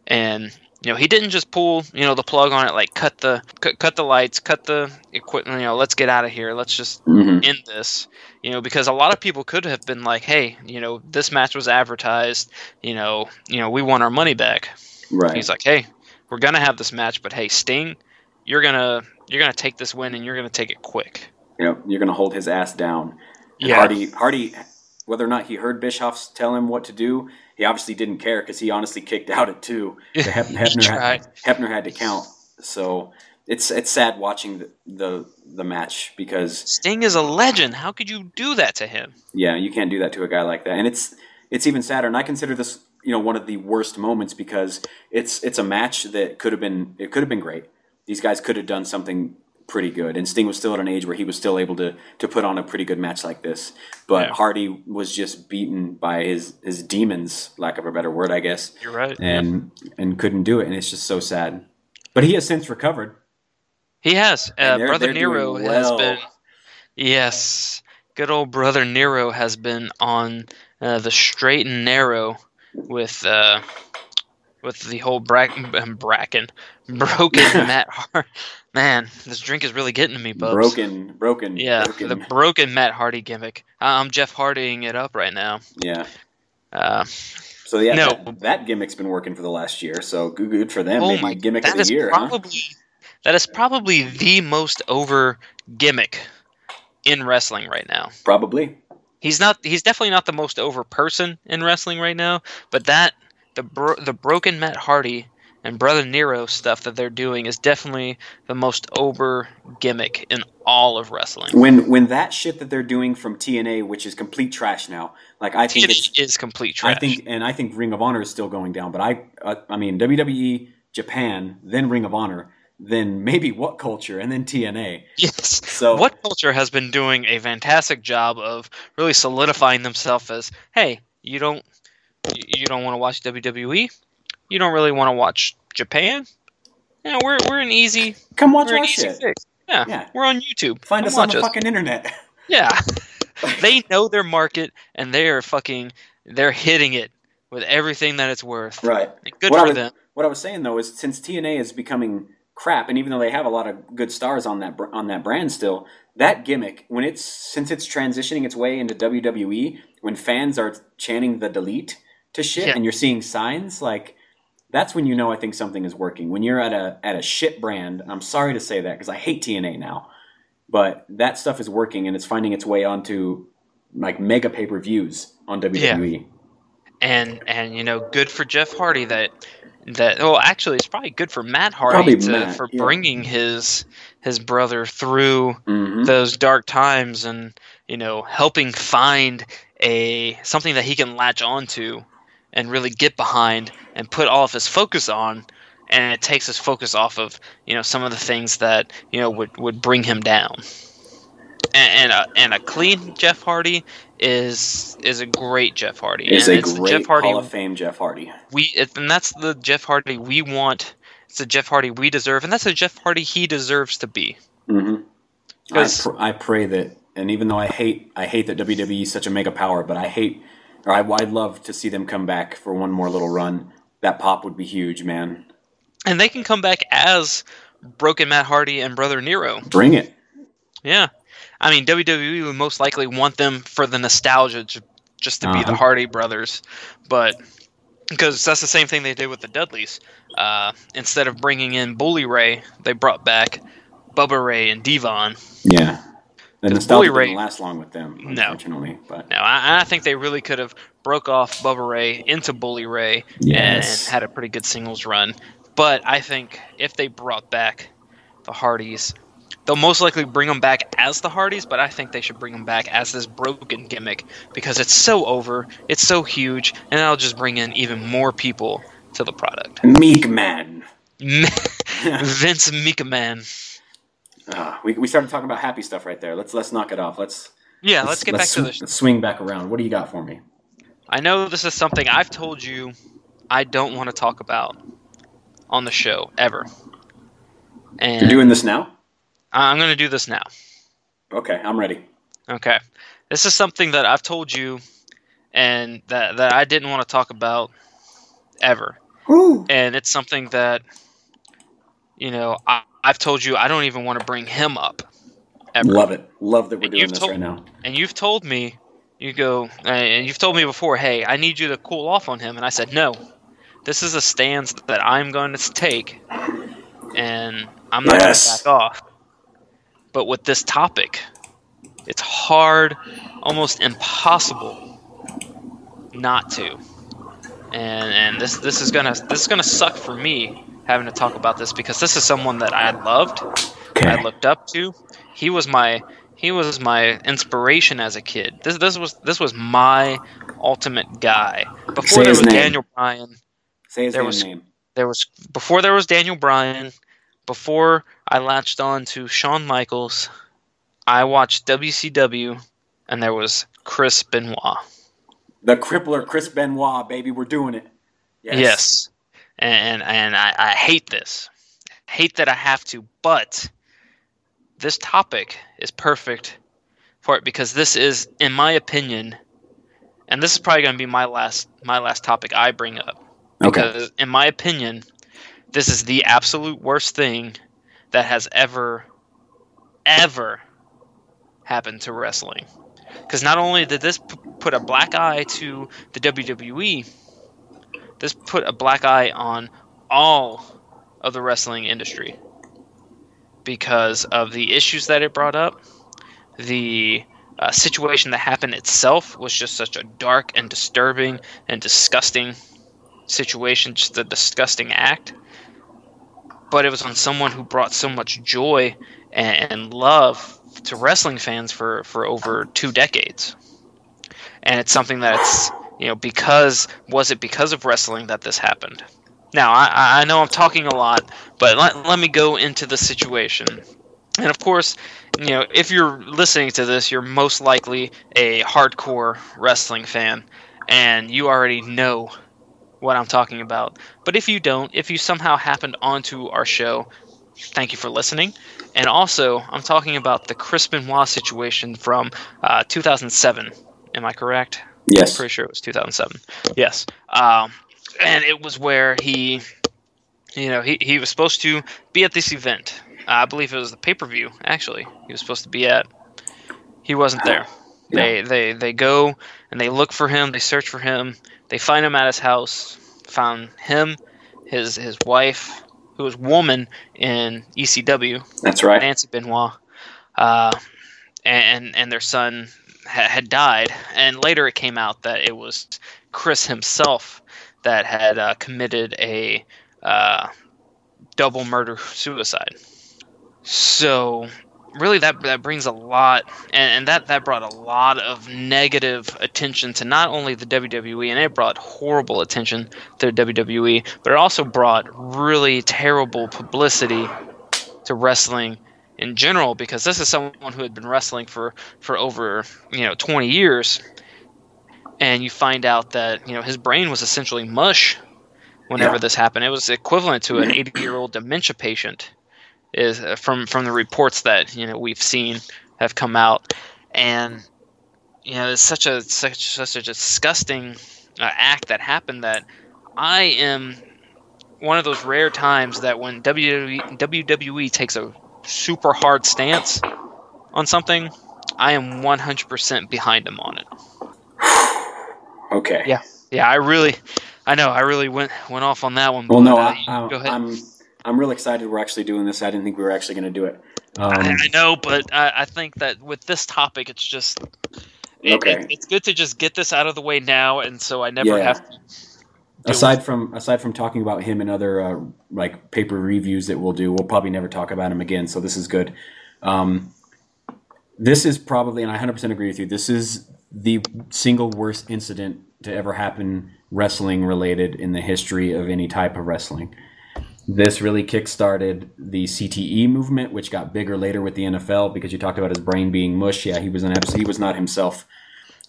And he didn't just pull the plug on it, like cut the lights, cut the equipment. Let's get out of here. Let's just end this. Because a lot of people could have been like, hey, this match was advertised. We want our money back. Right. He's like, hey, we're gonna have this match, but hey, Sting, you're gonna take this win, and you're gonna take it quick. You're gonna hold his ass down. Yeah. Hardy, whether or not he heard Bischoff tell him what to do, he obviously didn't care, because he honestly kicked out at 2. Hebner had to count. So it's sad watching the match, because Sting is a legend. How could you do that to him? Yeah, you can't do that to a guy like that, and it's even sadder. And I consider this one of the worst moments, because it's a match that could have been great. These guys could have done something pretty good, and Sting was still at an age where he was still able to put on a pretty good match like this. But Hardy was just beaten by his demons, lack of a better word, I guess. You're right, and couldn't do it, and it's just so sad. But he has since recovered. He has. Brother Nero has been. Yes, good old Brother Nero has been on the straight and narrow with the whole broken Matt Hardy. Man, this drink is really getting to me, Bubs. Broken. Yeah, the broken Matt Hardy gimmick. I'm Jeff Hardying it up right now. Yeah. That gimmick's been working for the last year, so good for them. Maybe gimmick of the year. That is probably the most over gimmick in wrestling right now. Probably. He's definitely not the most over person in wrestling right now, but that the broken Matt Hardy and Brother Nero stuff that they're doing is definitely the most over gimmick in all of wrestling. When that shit that they're doing from TNA, which is complete trash now, like I think it is complete trash. I think Ring of Honor is still going down, but I mean WWE, Japan, then Ring of Honor, then maybe What Culture, and then TNA. Yes. So What Culture has been doing a fantastic job of really solidifying themselves as, hey, you don't want to watch WWE, you don't really want to watch Japan. Yeah, we're an easy come watch our shit. Yeah, we're on YouTube. Find us on the fucking internet. Yeah, they know their market, and they're hitting it with everything that it's worth. Right, and good for them. What I was saying though is, since TNA is becoming crap. And even though they have a lot of good stars on that brand still, that gimmick, when it's since it's transitioning its way into WWE, when fans are chanting the delete to shit, yeah. and you're seeing signs, like that's when you know I think something is working. When you're at a shit brand, and I'm sorry to say that because I hate TNA now, but that stuff is working and it's finding its way onto like mega pay-per-views on WWE. Yeah. And you know, good for Jeff Hardy that well, actually, it's probably good for Matt Hardy for bringing his brother through mm-hmm. those dark times and, you know, helping find something that he can latch onto and really get behind and put all of his focus on, and it takes his focus off of, you know, some of the things that, you know, would bring him down. And a clean Jeff Hardy is a great Jeff Hardy. Hall of Fame Jeff Hardy. And that's the Jeff Hardy we want. It's the Jeff Hardy we deserve, and that's the Jeff Hardy he deserves to be. Mm-hmm. I pray that, and even though I hate that WWE is such a mega power, but I'd love to see them come back for one more little run. That pop would be huge, man. And they can come back as Broken Matt Hardy and Brother Nero. Bring it. Yeah. I mean, WWE would most likely want them for the nostalgia, just to be the Hardy brothers, but because that's the same thing they did with the Dudleys. Instead of bringing in Bully Ray, they brought back Bubba Ray and Devon. Yeah, the nostalgia didn't last long with them, unfortunately. I think they really could have broke off Bubba Ray into Bully Ray and had a pretty good singles run. But I think if they brought back the Hardys, they'll most likely bring them back as the Hardys, but I think they should bring them back as this broken gimmick because it's so over, it's so huge, and I'll just bring in even more people to the product. Meek Man. Vince Meek Man. We started talking about happy stuff right there. Let's knock it off. Let's swing back around. What do you got for me? I know this is something I've told you I don't want to talk about on the show ever. And you're doing this now? I'm going to do this now. Okay, I'm ready. Okay. This is something that I've told you and that I didn't want to talk about ever. Ooh. And it's something that, you know, I've told you I don't even want to bring him up ever. Love it. Love that we're doing this right now. And you've told me, you've told me before, hey, I need you to cool off on him. And I said, no, this is a stance that I'm going to take and I'm not going to back off. But with this topic, it's hard, almost impossible, not to. And this is gonna suck for me having to talk about this because this is someone that I loved, I looked up to. He was my inspiration as a kid. This was my ultimate guy. Before there was Daniel Bryan. Say his name. Before there was Daniel Bryan. Before I latched on to Shawn Michaels, I watched WCW, and there was Chris Benoit. The Crippler Chris Benoit, baby. We're doing it. Yes. And I hate this. I hate that I have to, but this topic is perfect for it because this is, in my opinion, and this is probably going to be my last topic I bring up. Because, in my opinion, this is the absolute worst thing that has ever happened to wrestling. Because not only did this put a black eye to the WWE, this put a black eye on all of the wrestling industry because of the issues that it brought up. The situation that happened itself was just such a dark and disturbing and disgusting situation, just a disgusting act. But it was on someone who brought so much joy and love to wrestling fans for over 2 decades. And it's something that's, you know, because of wrestling that this happened? Now, I know I'm talking a lot, but let me go into the situation. And of course, you know, if you're listening to this, you're most likely a hardcore wrestling fan, and you already know what I'm talking about. But if you don't, if you somehow happened onto our show, thank you for listening. And also, I'm talking about the Chris Benoit situation from 2007. Am I correct? Yes. I'm pretty sure it was 2007. Yes. And it was where he you know, he was supposed to be at this event. I believe it was the pay-per-view, actually. He was supposed to be at. He wasn't there. Yeah. They go and they look for him. They search for him. They find him at his house. Found him, his wife, who was woman in ECW. That's right. Nancy Benoit. And their son had died. And later it came out that it was Chris himself that had committed a double murder-suicide. So really that brings a lot, and that brought a lot of negative attention to not only the WWE, and it brought horrible attention to the WWE, but it also brought really terrible publicity to wrestling in general, because this is someone who had been wrestling for over 20 years, and you find out that his brain was essentially mush whenever this happened. It was equivalent to an 80-year-old dementia patient. Is from the reports that we've seen have come out, and it's such a disgusting act that happened that I am one of those rare times that when WWE takes a super hard stance on something, I am 100% behind them on it. Okay. Yeah. I really went off on that one. Well, no, go ahead. I'm really excited we're actually doing this. I didn't think we were actually going to do it. I know, but I think that with this topic, it's just it's good to just get this out of the way now, and so I never have to. Aside from talking about him and other like paper reviews that we'll do, we'll probably never talk about him again. So this is good. This is probably, and I 100% agree with you, this is the single worst incident to ever happen wrestling related in the history of any type of wrestling. This really kickstarted the CTE movement, which got bigger later with the NFL, because you talked about his brain being mush. Yeah, he was not himself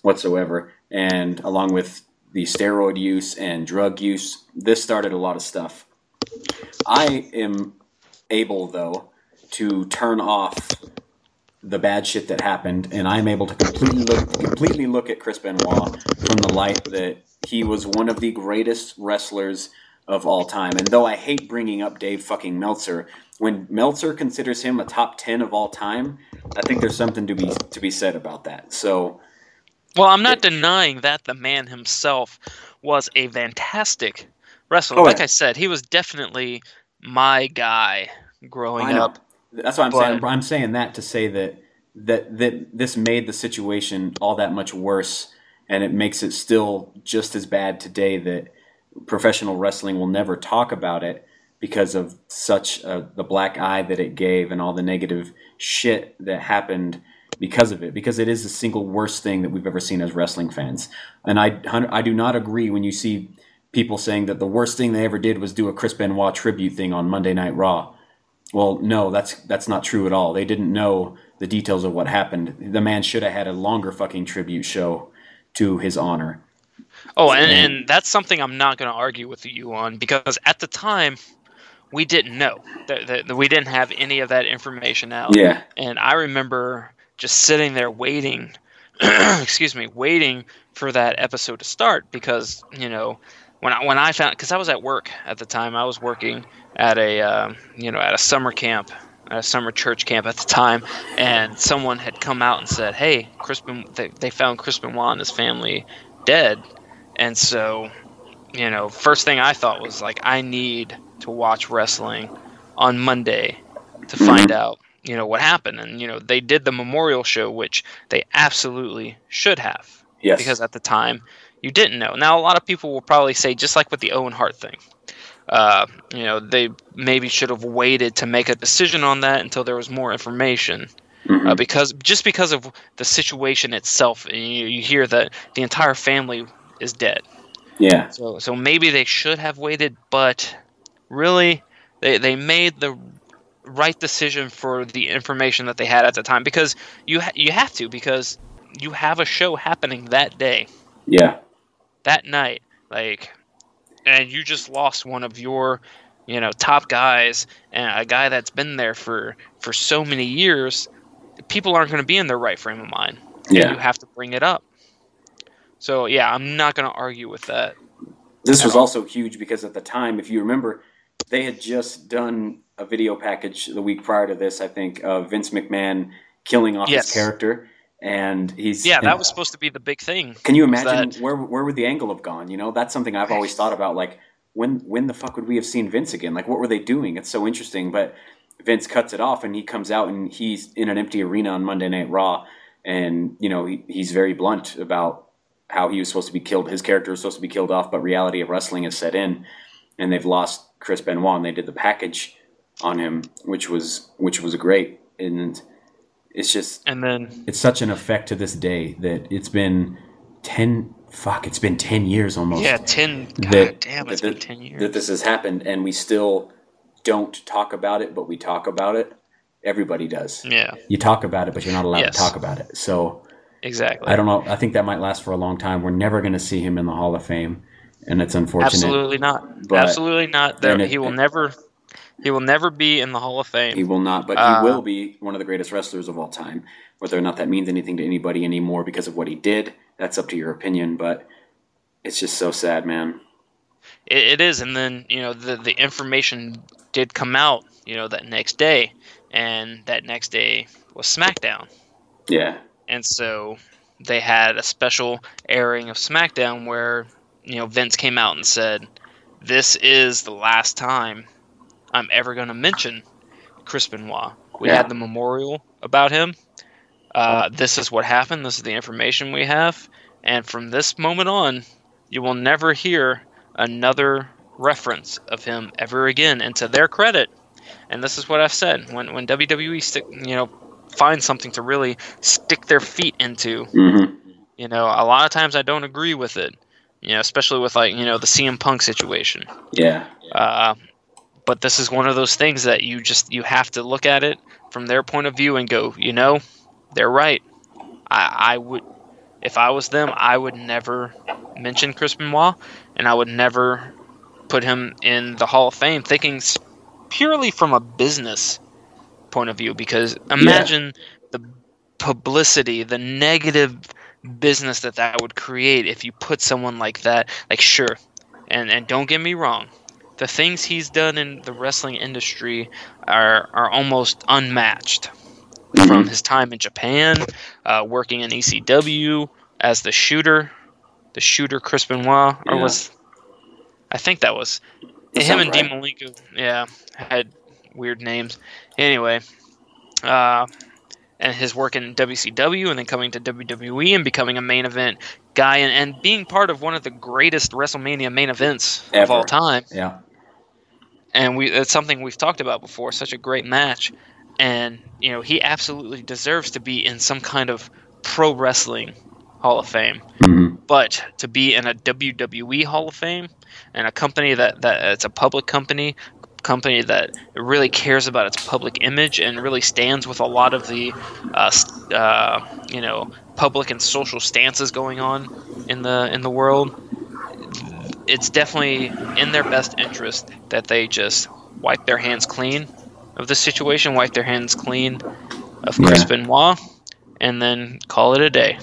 whatsoever. And along with the steroid use and drug use, this started a lot of stuff. I am able, though, to turn off the bad shit that happened, and I'm able to completely look at Chris Benoit from the light that he was one of the greatest wrestlers of all time. And though I hate bringing up Dave fucking Meltzer, when Meltzer considers him a top 10 of all time, I think there's something to be said about that. So, well, I'm not denying that the man himself was a fantastic wrestler. Oh, I said, he was definitely my guy growing up. That's what I'm saying. I'm saying that to say that this made the situation all that much worse, and it makes it still just as bad today that professional wrestling will never talk about it because of such the black eye that it gave and all the negative shit that happened because of it, because it is the single worst thing that we've ever seen as wrestling fans. And I do not agree when you see people saying that the worst thing they ever did was do a Chris Benoit tribute thing on Monday Night Raw. Well, no, that's not true at all. They didn't know the details of what happened. The man should have had a longer fucking tribute show to his honor. Oh, and that's something I'm not going to argue with you on, because at the time, we didn't know. We didn't have any of that information out. Yeah. And I remember just sitting there waiting, waiting for that episode to start, because, when I found, because I was at work at the time. I was working at a summer camp, a summer church camp at the time, and someone had come out and said, hey, they found Chris Benoit and his family dead. And so, first thing I thought was, like, I need to watch wrestling on Monday to find out, what happened. And, they did the memorial show, which they absolutely should have. Yes. Because at the time, you didn't know. Now, a lot of people will probably say, just like with the Owen Hart thing, they maybe should have waited to make a decision on that until there was more information. Mm-hmm. Because of the situation itself, and you hear that the entire family is dead. Yeah. So maybe they should have waited, but really, they made the right decision for the information that they had at the time, because you have to, because you have a show happening that day. Yeah. That night, and you just lost one of your top guys, and a guy that's been there for so many years. People aren't going to be in their right frame of mind. Yeah. You have to bring it up. So, I'm not going to argue with that. This was also huge because at the time, if you remember, they had just done a video package the week prior to this, I think, of Vince McMahon killing off his character. And he's that was supposed to be the big thing. Can you imagine where would the angle have gone? You know, that's something I've always thought about. Like, when the fuck would we have seen Vince again? Like, what were they doing? It's so interesting. But Vince cuts it off, and he comes out, and he's in an empty arena on Monday Night Raw, and you know he's very blunt about how he was supposed to be killed. His character was supposed to be killed off, but reality of wrestling has set in, and they've lost Chris Benoit, and they did the package on him, which was great. And it's just, and then it's such an effect to this day that it's been 10 years almost. Yeah, 10. Been 10 years that this has happened, and we still don't talk about it, but we talk about it. Everybody does. Yeah, you talk about it, but you're not allowed to talk about it. So exactly. I don't know. I think that might last for a long time. We're never going to see him in the Hall of Fame, and it's unfortunate. Absolutely not. But absolutely not. He will never be in the Hall of Fame. He will not, but he will be one of the greatest wrestlers of all time. Whether or not that means anything to anybody anymore because of what he did, that's up to your opinion, but it's just so sad, man. It is, and then, you know, the information did come out, you know, that next day, and that next day was SmackDown. Yeah. And so they had a special airing of SmackDown where, you know, Vince came out and said, "This is the last time I'm ever going to mention Chris Benoit. We had the memorial about him. This is what happened. This is the information we have. And from this moment on, you will never hear another reference of him ever again." And to their credit, and this is what I've said, when WWE finds something to really stick their feet into, you know, a lot of times I don't agree with it. You know, especially with like, you know, the CM Punk situation. Yeah. But this is one of those things that you have to look at it from their point of view and go, you know, they're right. I would, if I was them, I would never mention Chris Benoit, and I would never put him in the Hall of Fame, thinking purely from a business point of view, because imagine the publicity, the negative business that would create if you put someone like that. Like, sure, and don't get me wrong, the things he's done in the wrestling industry are almost unmatched. From his time in Japan, working in ECW as the shooter Chris Benoit, I think that was him and Dean Malenko. Yeah, had weird names. Anyway, and his work in WCW, and then coming to WWE and becoming a main event guy, and being part of one of the greatest WrestleMania main events of all time. Yeah. And it's something we've talked about before, such a great match. And, you know, he absolutely deserves to be in some kind of pro wrestling Hall of Fame. Mm-hmm. But to be in a WWE Hall of Fame, and a company that it's a public company that really cares about its public image and really stands with a lot of the, you know, public and social stances going on in the world, it's definitely in their best interest that they just wipe their hands clean of the situation, wipe their hands clean of Chris Benoit, and then call it a day.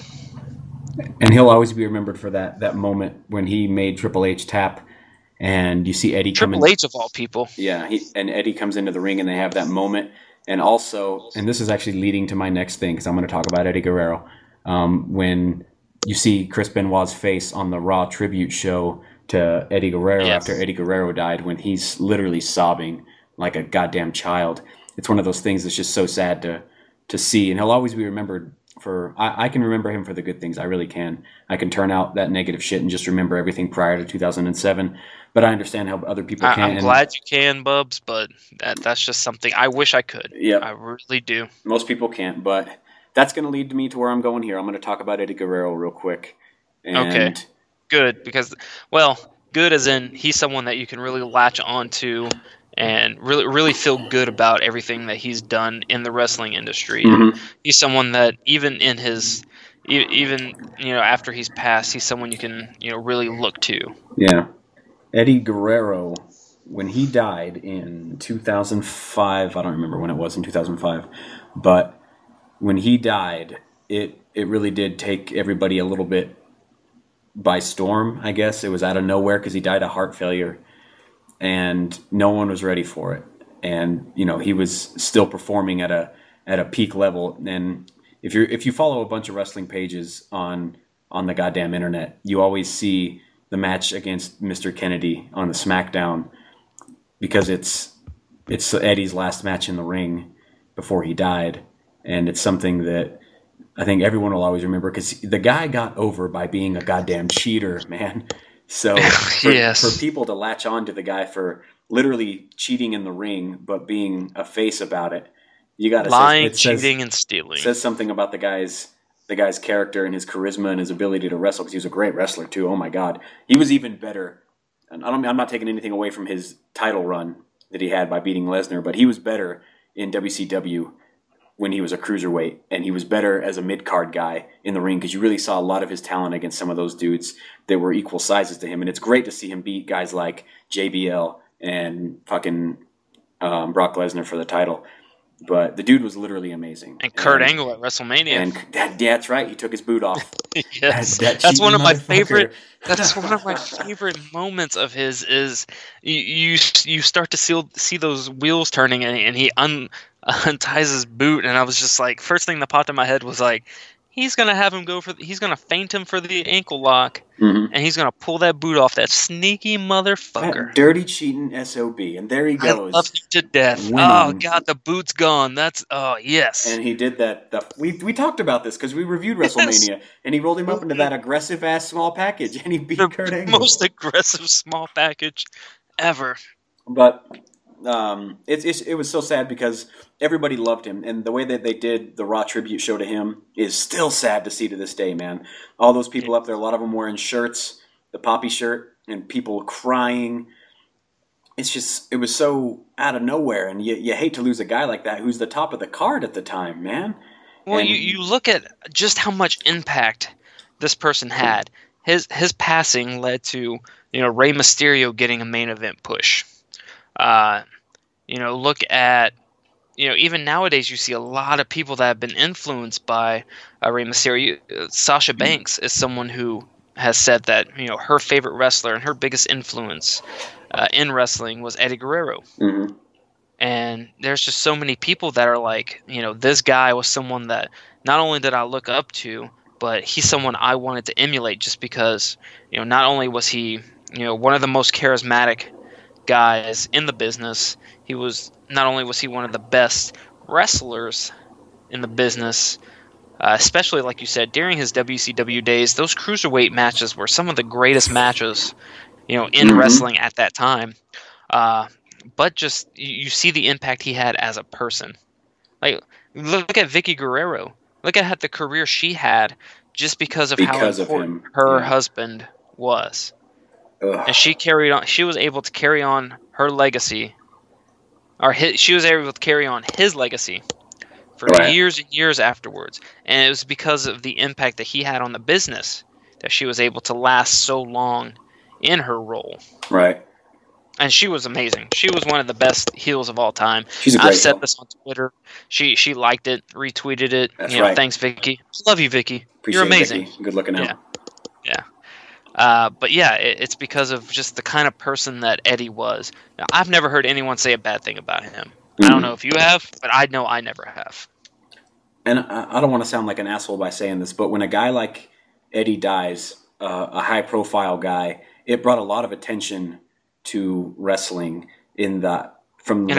And he'll always be remembered for that moment when he made Triple H tap, and you see Eddie come in. Triple H of all people. Yeah, and Eddie comes into the ring, and they have that moment. And also, and this is actually leading to my next thing, because I'm going to talk about Eddie Guerrero. When you see Chris Benoit's face on the Raw tribute show to Eddie Guerrero after Eddie Guerrero died, when he's literally sobbing like a goddamn child. It's one of those things that's just so sad to see. And he'll always be remembered for, I can remember him for the good things. I really can. I can turn out that negative shit and just remember everything prior to 2007. But I understand how other people can. I'm glad you can, Bubs, but that's just something I wish I could. Yeah, I really do. Most people can't, but that's going to lead me to where I'm going here. I'm going to talk about Eddie Guerrero real quick. And okay, good, because, well, good as in he's someone that you can really latch on to and really, really feel good about everything that he's done in the wrestling industry. Mm-hmm. He's someone that even you know, after he's passed, he's someone you can, you know, really look to. Yeah, Eddie Guerrero, when he died in 2005, I don't remember when it was in 2005, but when he died, it really did take everybody a little bit by storm. I guess it was out of nowhere because he died of heart failure. and no one was ready for it. And, you know, he was still performing at a peak level. And if you follow a bunch of wrestling pages on the goddamn internet, you always see the match against Mr. Kennedy on the SmackDown, because it's Eddie's last match in the ring before he died. And it's something that I think everyone will always remember, because the guy got over by being a goddamn cheater, man. So for people to latch on to the guy for literally cheating in the ring, but being a face about it, you got to lying, cheating, and stealing. Says something about the guy's character and his charisma and his ability to wrestle, because he was a great wrestler too. Oh my God, he was even better. And I'm not taking anything away from his title run that he had by beating Lesnar, but he was better in WCW when he was a cruiserweight, and he was better as a mid-card guy in the ring, because you really saw a lot of his talent against some of those dudes that were equal sizes to him. And it's great to see him beat guys like JBL and fucking Brock Lesnar for the title. But the dude was literally amazing. And Kurt Angle at WrestleMania. And that's right. He took his boot off. Yes, that's one of my favorite. That's one of my favorite moments of his. Is you start to see those wheels turning, and he unties his boot, and I was just like, first thing that popped in my head was like, he's gonna have him go for. He's gonna feint him for the ankle lock, and he's gonna pull that boot off. That sneaky motherfucker, that dirty cheating SOB, and there he goes. I love him to death. Winning. Oh God, the boot's gone. That's yes. And he did that. We talked about this because we reviewed WrestleMania, and he rolled him up into that aggressive ass small package, and he beat Kurt Angle. Most aggressive small package ever. But it was so sad because everybody loved him, and the way that they did the Raw tribute show to him is still sad to see to this day, man. All those people up there, a lot of them wearing shirts, the poppy shirt, and people crying. It's just, it was so out of nowhere, and you hate to lose a guy like that who's the top of the card at the time, man. Well, and you look at just how much impact this person had. His passing led to, you know, Rey Mysterio getting a main event push. You know, look at, you know, even nowadays you see a lot of people that have been influenced by Rey Mysterio. Sasha Banks is someone who has said that, you know, her favorite wrestler and her biggest influence in wrestling was Eddie Guerrero. Mm-hmm. And there's just so many people that are like, you know, this guy was someone that not only did I look up to, but he's someone I wanted to emulate, just because, you know, not only was he, you know, one of the most charismatic guys in the business, he was not only was he one of the best wrestlers in the business, especially like you said, during his WCW days, those cruiserweight matches were some of the greatest matches, you know, in wrestling at that time. But just you see the impact he had as a person. Like, look at Vicky Guerrero. Look at the career she had just because of how important her husband was. Ugh. And she carried on. She was able to carry on her legacy, she was able to carry on his legacy for years and years afterwards. And it was because of the impact that he had on the business that she was able to last so long in her role. Right. And she was amazing. She was one of the best heels of all time. I've said this on Twitter. She liked it, retweeted it. That's right. Thanks, Vicky. Love you, Vicky. Appreciate. You're amazing. Vicky. Good looking out. Yeah. But yeah, it's because of just the kind of person that Eddie was. Now, I've never heard anyone say a bad thing about him. Mm-hmm. I don't know if you have, but I know I never have. And I don't want to sound like an asshole by saying this, but when a guy like Eddie dies, a high-profile guy, it brought a lot of attention to wrestling in a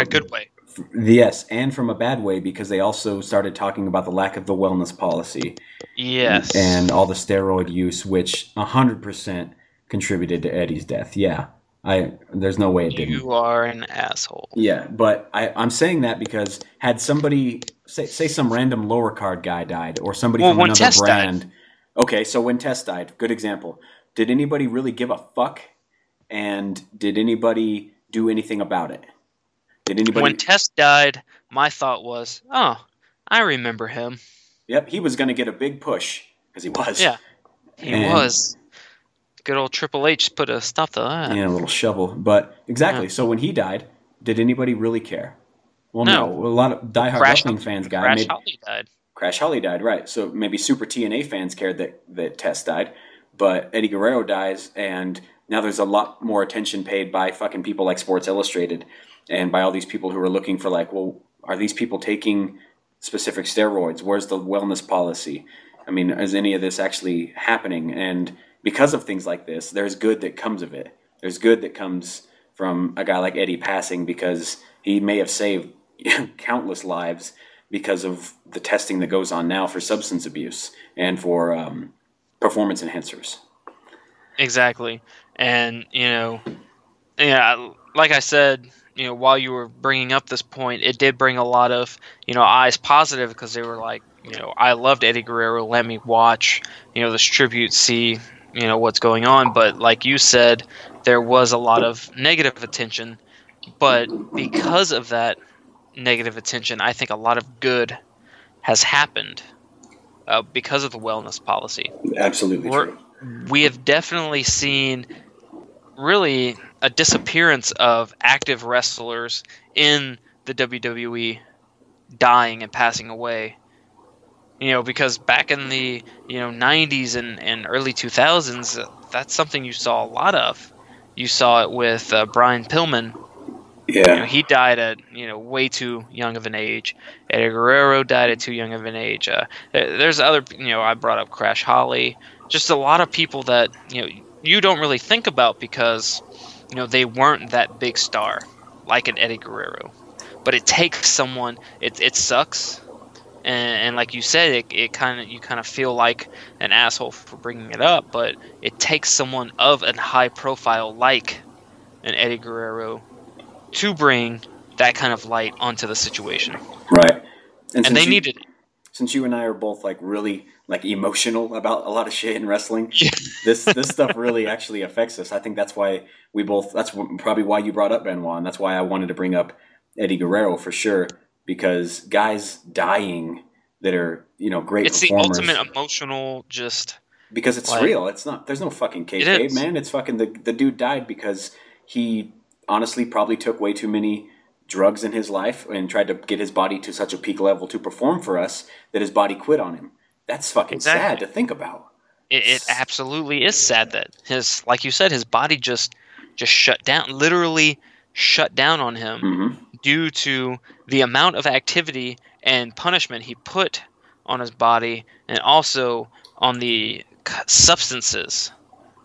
good way. Yes, and from a bad way, because they also started talking about the lack of the wellness policy. Yes. And all the steroid use, which 100% contributed to Eddie's death. Yeah. There's no way it didn't. You are an asshole. Yeah, but I'm saying that because had somebody, say some random lower card guy died, or somebody from another Test brand. Died. Okay, so when Test died, good example. Did anybody really give a fuck? And did anybody do anything about it? When Test died, my thought was, oh, I remember him. Yep, he was going to get a big push, because he was. Yeah, he was. Good old Triple H put a stop to that. Yeah, a little shovel. But exactly, so when he died, did anybody really care? Well, no. A lot of diehard wrestling fans got it. Crash Holly died, right. So maybe super TNA fans cared that Test died. But Eddie Guerrero dies, and Now there's a lot more attention paid by fucking people like Sports Illustrated and by all these people who are looking for like, well, are these people taking specific steroids? Where's the wellness policy? I mean, is any of this actually happening? And because of things like this, there's good that comes of it. There's good that comes from a guy like Eddie passing because he may have saved countless lives because of the testing that goes on now for substance abuse and for performance enhancers. Exactly. And, you know, yeah, like I said, you know, while you were bringing up this point, it did bring a lot of, you know, eyes positive because they were like, you know, I loved Eddie Guerrero. Let me watch, you know, this tribute, see, you know, what's going on. But like you said, there was a lot of negative attention. But because of that negative attention, I think a lot of good has happened because of the wellness policy. Absolutely true. We have definitely seen really a disappearance of active wrestlers in the WWE dying and passing away. You know, because back in the, you know, 90s and early 2000s, that's something you saw a lot of. You saw it with Brian Pillman. Yeah. You know, he died at, you know, way too young of an age. Eddie Guerrero died at too young of an age. There's other, you know, I brought up Crash Holly. Just a lot of people that, you know, you don't really think about because, you know, they weren't that big star like an Eddie Guerrero. But it takes someone, it sucks. And like you said, it kind of, you kind of feel like an asshole for bringing it up, but it takes someone of a high profile like an Eddie Guerrero to bring that kind of light onto the situation. Right. And they needed it. Since you and I are both like really like emotional about a lot of shit in wrestling, yeah. this stuff really actually affects us. I think that's why we both, that's probably why you brought up Benoit, and that's why I wanted to bring up Eddie Guerrero for sure. Because guys dying that are, you know, great performers. It's the ultimate emotional just... Because it's like, real. It's not... There's no fucking kayfabe, man. It's fucking... The dude died because he honestly probably took way too many drugs in his life and tried to get his body to such a peak level to perform for us that his body quit on him. That's fucking sad to think about. It absolutely is sad that his... Like you said, his body just shut down. Literally shut down on him. Mm-hmm. Due to the amount of activity and punishment he put on his body and also on the substances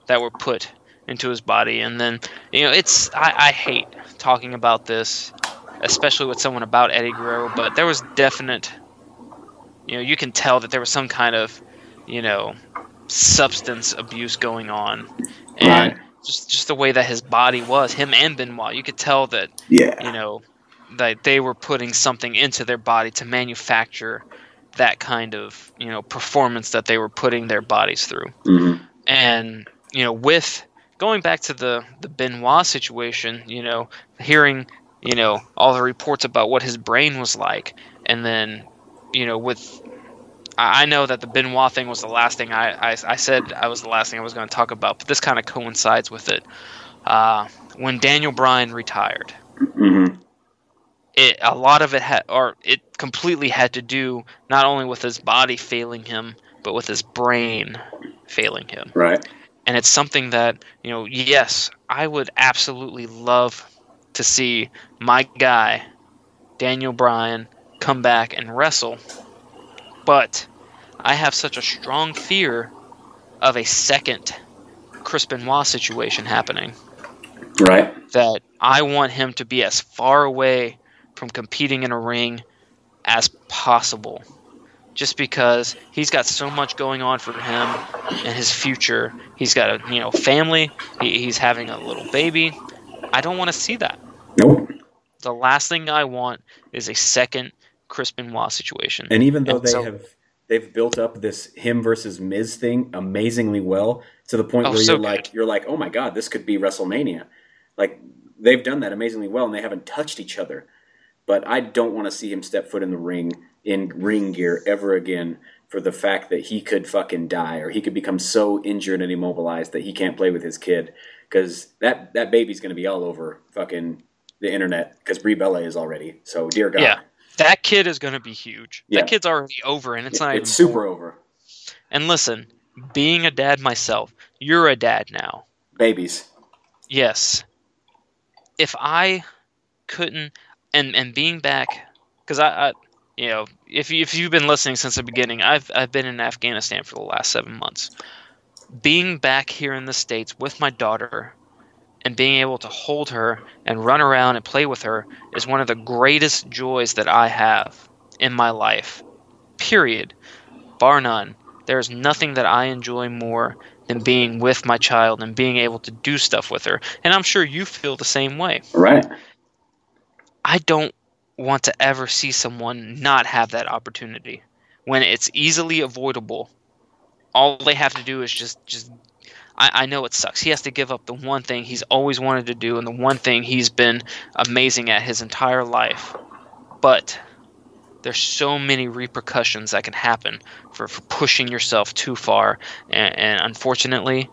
that were put into his body. And then, you know, it's I hate talking about this, especially with someone about Eddie Guerrero, but there was definite, you know, you can tell that there was some kind of, you know, substance abuse going on. And just the way that his body was, him and Benoit, you could tell that, you know, that they were putting something into their body to manufacture that kind of, you know, performance that they were putting their bodies through. Mm-hmm. And, you know, with going back to the Benoit situation, you know, hearing, you know, all the reports about what his brain was like. And then, you know, with, I know that the Benoit thing was the last thing I said I was the last thing I was going to talk about, but this kind of coincides with it. When Daniel Bryan retired, mm-hmm. It completely had to do not only with his body failing him, but with his brain failing him. Right. And it's something that, you know, yes, I would absolutely love to see my guy, Daniel Bryan, come back and wrestle. But I have such a strong fear of a second Chris Benoit situation happening. Right. That I want him to be as far away from competing in a ring as possible, just because he's got so much going on for him and his future. He's got a, you know, family. He's having a little baby. I don't want to see that. Nope. The last thing I want is a second Chris Benoit situation. And even though they've built up this him versus Miz thing amazingly well to the point where you're like, oh my God, this could be WrestleMania. Like, they've done that amazingly well and they haven't touched each other. But I don't want to see him step foot in the ring in ring gear ever again for the fact that he could fucking die or he could become so injured and immobilized that he can't play with his kid, because that baby's going to be all over fucking the internet because Brie Bella is already. So dear God. Yeah. That kid is going to be huge. Yeah. That kid's already over, and it's not even... It's super over. And listen, being a dad myself, you're a dad now. Babies. Yes. If I couldn't, and being back, because I you know, if you've been listening since the beginning, I've been in Afghanistan for the last 7 months. Being back here in the States with my daughter and being able to hold her and run around and play with her is one of the greatest joys that I have in my life, period, bar none. There's nothing that I enjoy more than being with my child and being able to do stuff with her. And I'm sure you feel the same way. Right. I don't want to ever see someone not have that opportunity when it's easily avoidable. All they have to do is just I know it sucks. He has to give up the one thing he's always wanted to do and the one thing he's been amazing at his entire life. But there's so many repercussions that can happen for pushing yourself too far. And unfortunately,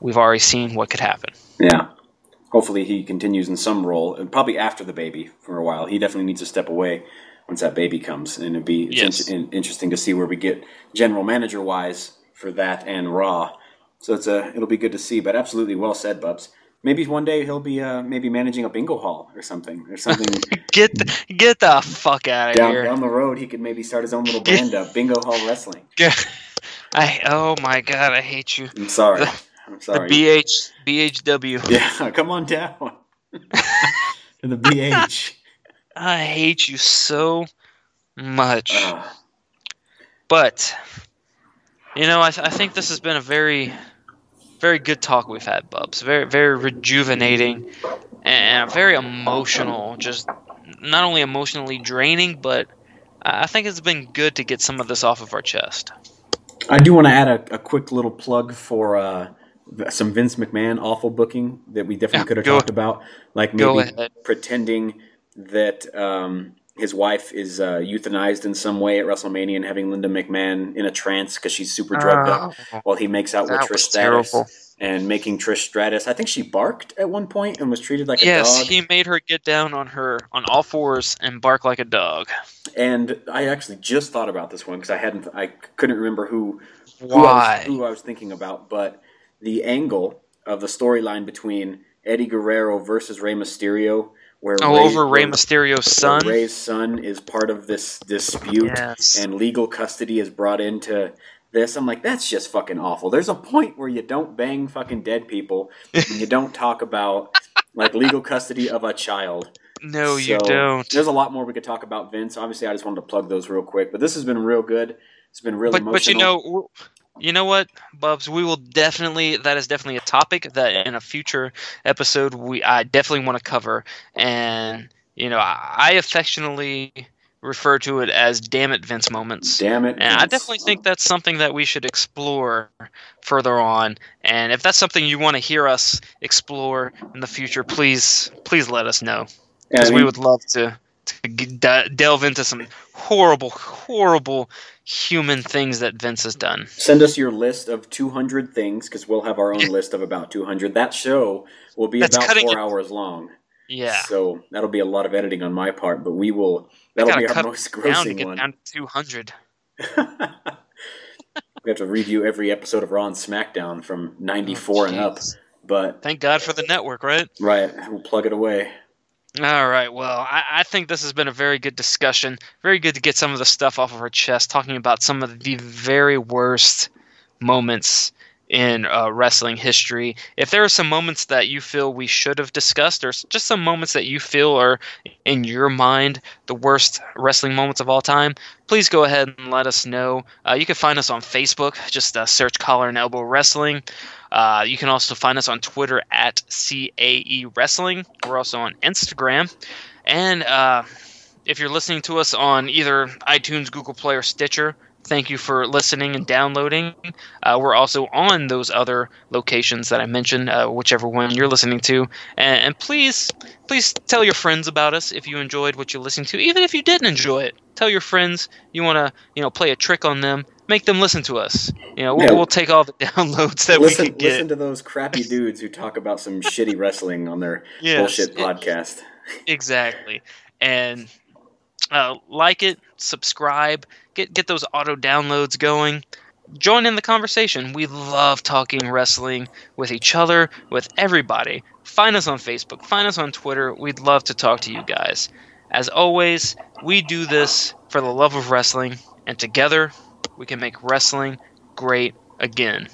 we've already seen what could happen. Yeah. Hopefully he continues in some role, and probably after the baby for a while. He definitely needs to step away once that baby comes. And it'd be interesting to see where we get general manager-wise for that and Raw. So it'll be good to see. But absolutely well said, Bubs. Maybe one day he'll be maybe managing a bingo hall or something. Get the fuck out of here. Down the road, he could maybe start his own little band up, Bingo Hall Wrestling. Oh my God, I hate you. I'm sorry. The BHW. Yeah, come on down. The BH. I hate you so much. But, you know, I think this has been a very... very good talk we've had, Bubs. Very, very rejuvenating and very emotional. Just not only emotionally draining, but I think it's been good to get some of this off of our chest. I do want to add a quick little plug for some Vince McMahon awful booking that we definitely could have talked about. Like maybe pretending that his wife is euthanized in some way at WrestleMania and having Linda McMahon in a trance because she's super drugged up while he makes out with Trish Stratus. Terrible. And making Trish Stratus, I think she barked at one point and was treated like a dog. Yes, he made her get down on her on all fours and bark like a dog. And I actually just thought about this one because I couldn't remember who I was thinking about, but the angle of the storyline between Eddie Guerrero versus Rey Mysterio, where Rey Mysterio's son. Rey's son is part of this dispute, and legal custody is brought into this. I'm like, that's just fucking awful. There's a point where you don't bang fucking dead people, and you don't talk about like legal custody of a child. No, you don't. There's a lot more we could talk about, Vince. Obviously, I just wanted to plug those real quick, but this has been real good. It's been really emotional. But you know what, Bubs? We will definitely. That is definitely a topic that in a future episode I definitely want to cover. And you know, I affectionately refer to it as "Damn it, Vince" moments. Damn it, Vince. And I definitely think that's something that we should explore further on. And if that's something you want to hear us explore in the future, please let us know, because we would love to delve into some horrible, horrible human things that Vince has done. Send us your list of 200 things, because we'll have our own list of about 200. That show will be about 4 hours long. Yeah. So that'll be a lot of editing on my part, but we will. That'll be our most grossing one. Down to 200. We have to review every episode of Raw and SmackDown from 94 and up. But thank God for the network, right? Right. We'll plug it away. All right, well, I think this has been a very good discussion. Very good to get some of the stuff off of our chest, talking about some of the very worst moments in wrestling history. If there are some moments that you feel we should have discussed, or just some moments that you feel are, in your mind, the worst wrestling moments of all time, please go ahead and let us know. You can find us on Facebook. Just search Collar and Elbow Wrestling. You can also find us on Twitter at CAE Wrestling. We're also on Instagram. And if you're listening to us on either iTunes, Google Play, or Stitcher, thank you for listening and downloading. We're also on those other locations that I mentioned, whichever one you're listening to. And please tell your friends about us if you enjoyed what you're listening to. Even if you didn't enjoy it, tell your friends. You want to play a trick on them. Make them listen to us. You know, we'll take all the downloads that we can get. Listen to those crappy dudes who talk about some shitty wrestling on their bullshit podcast. Exactly. And like it, subscribe, get those auto downloads going. Join in the conversation. We love talking wrestling with each other, with everybody. Find us on Facebook. Find us on Twitter. We'd love to talk to you guys. As always, we do this for the love of wrestling, and together we can make wrestling great again.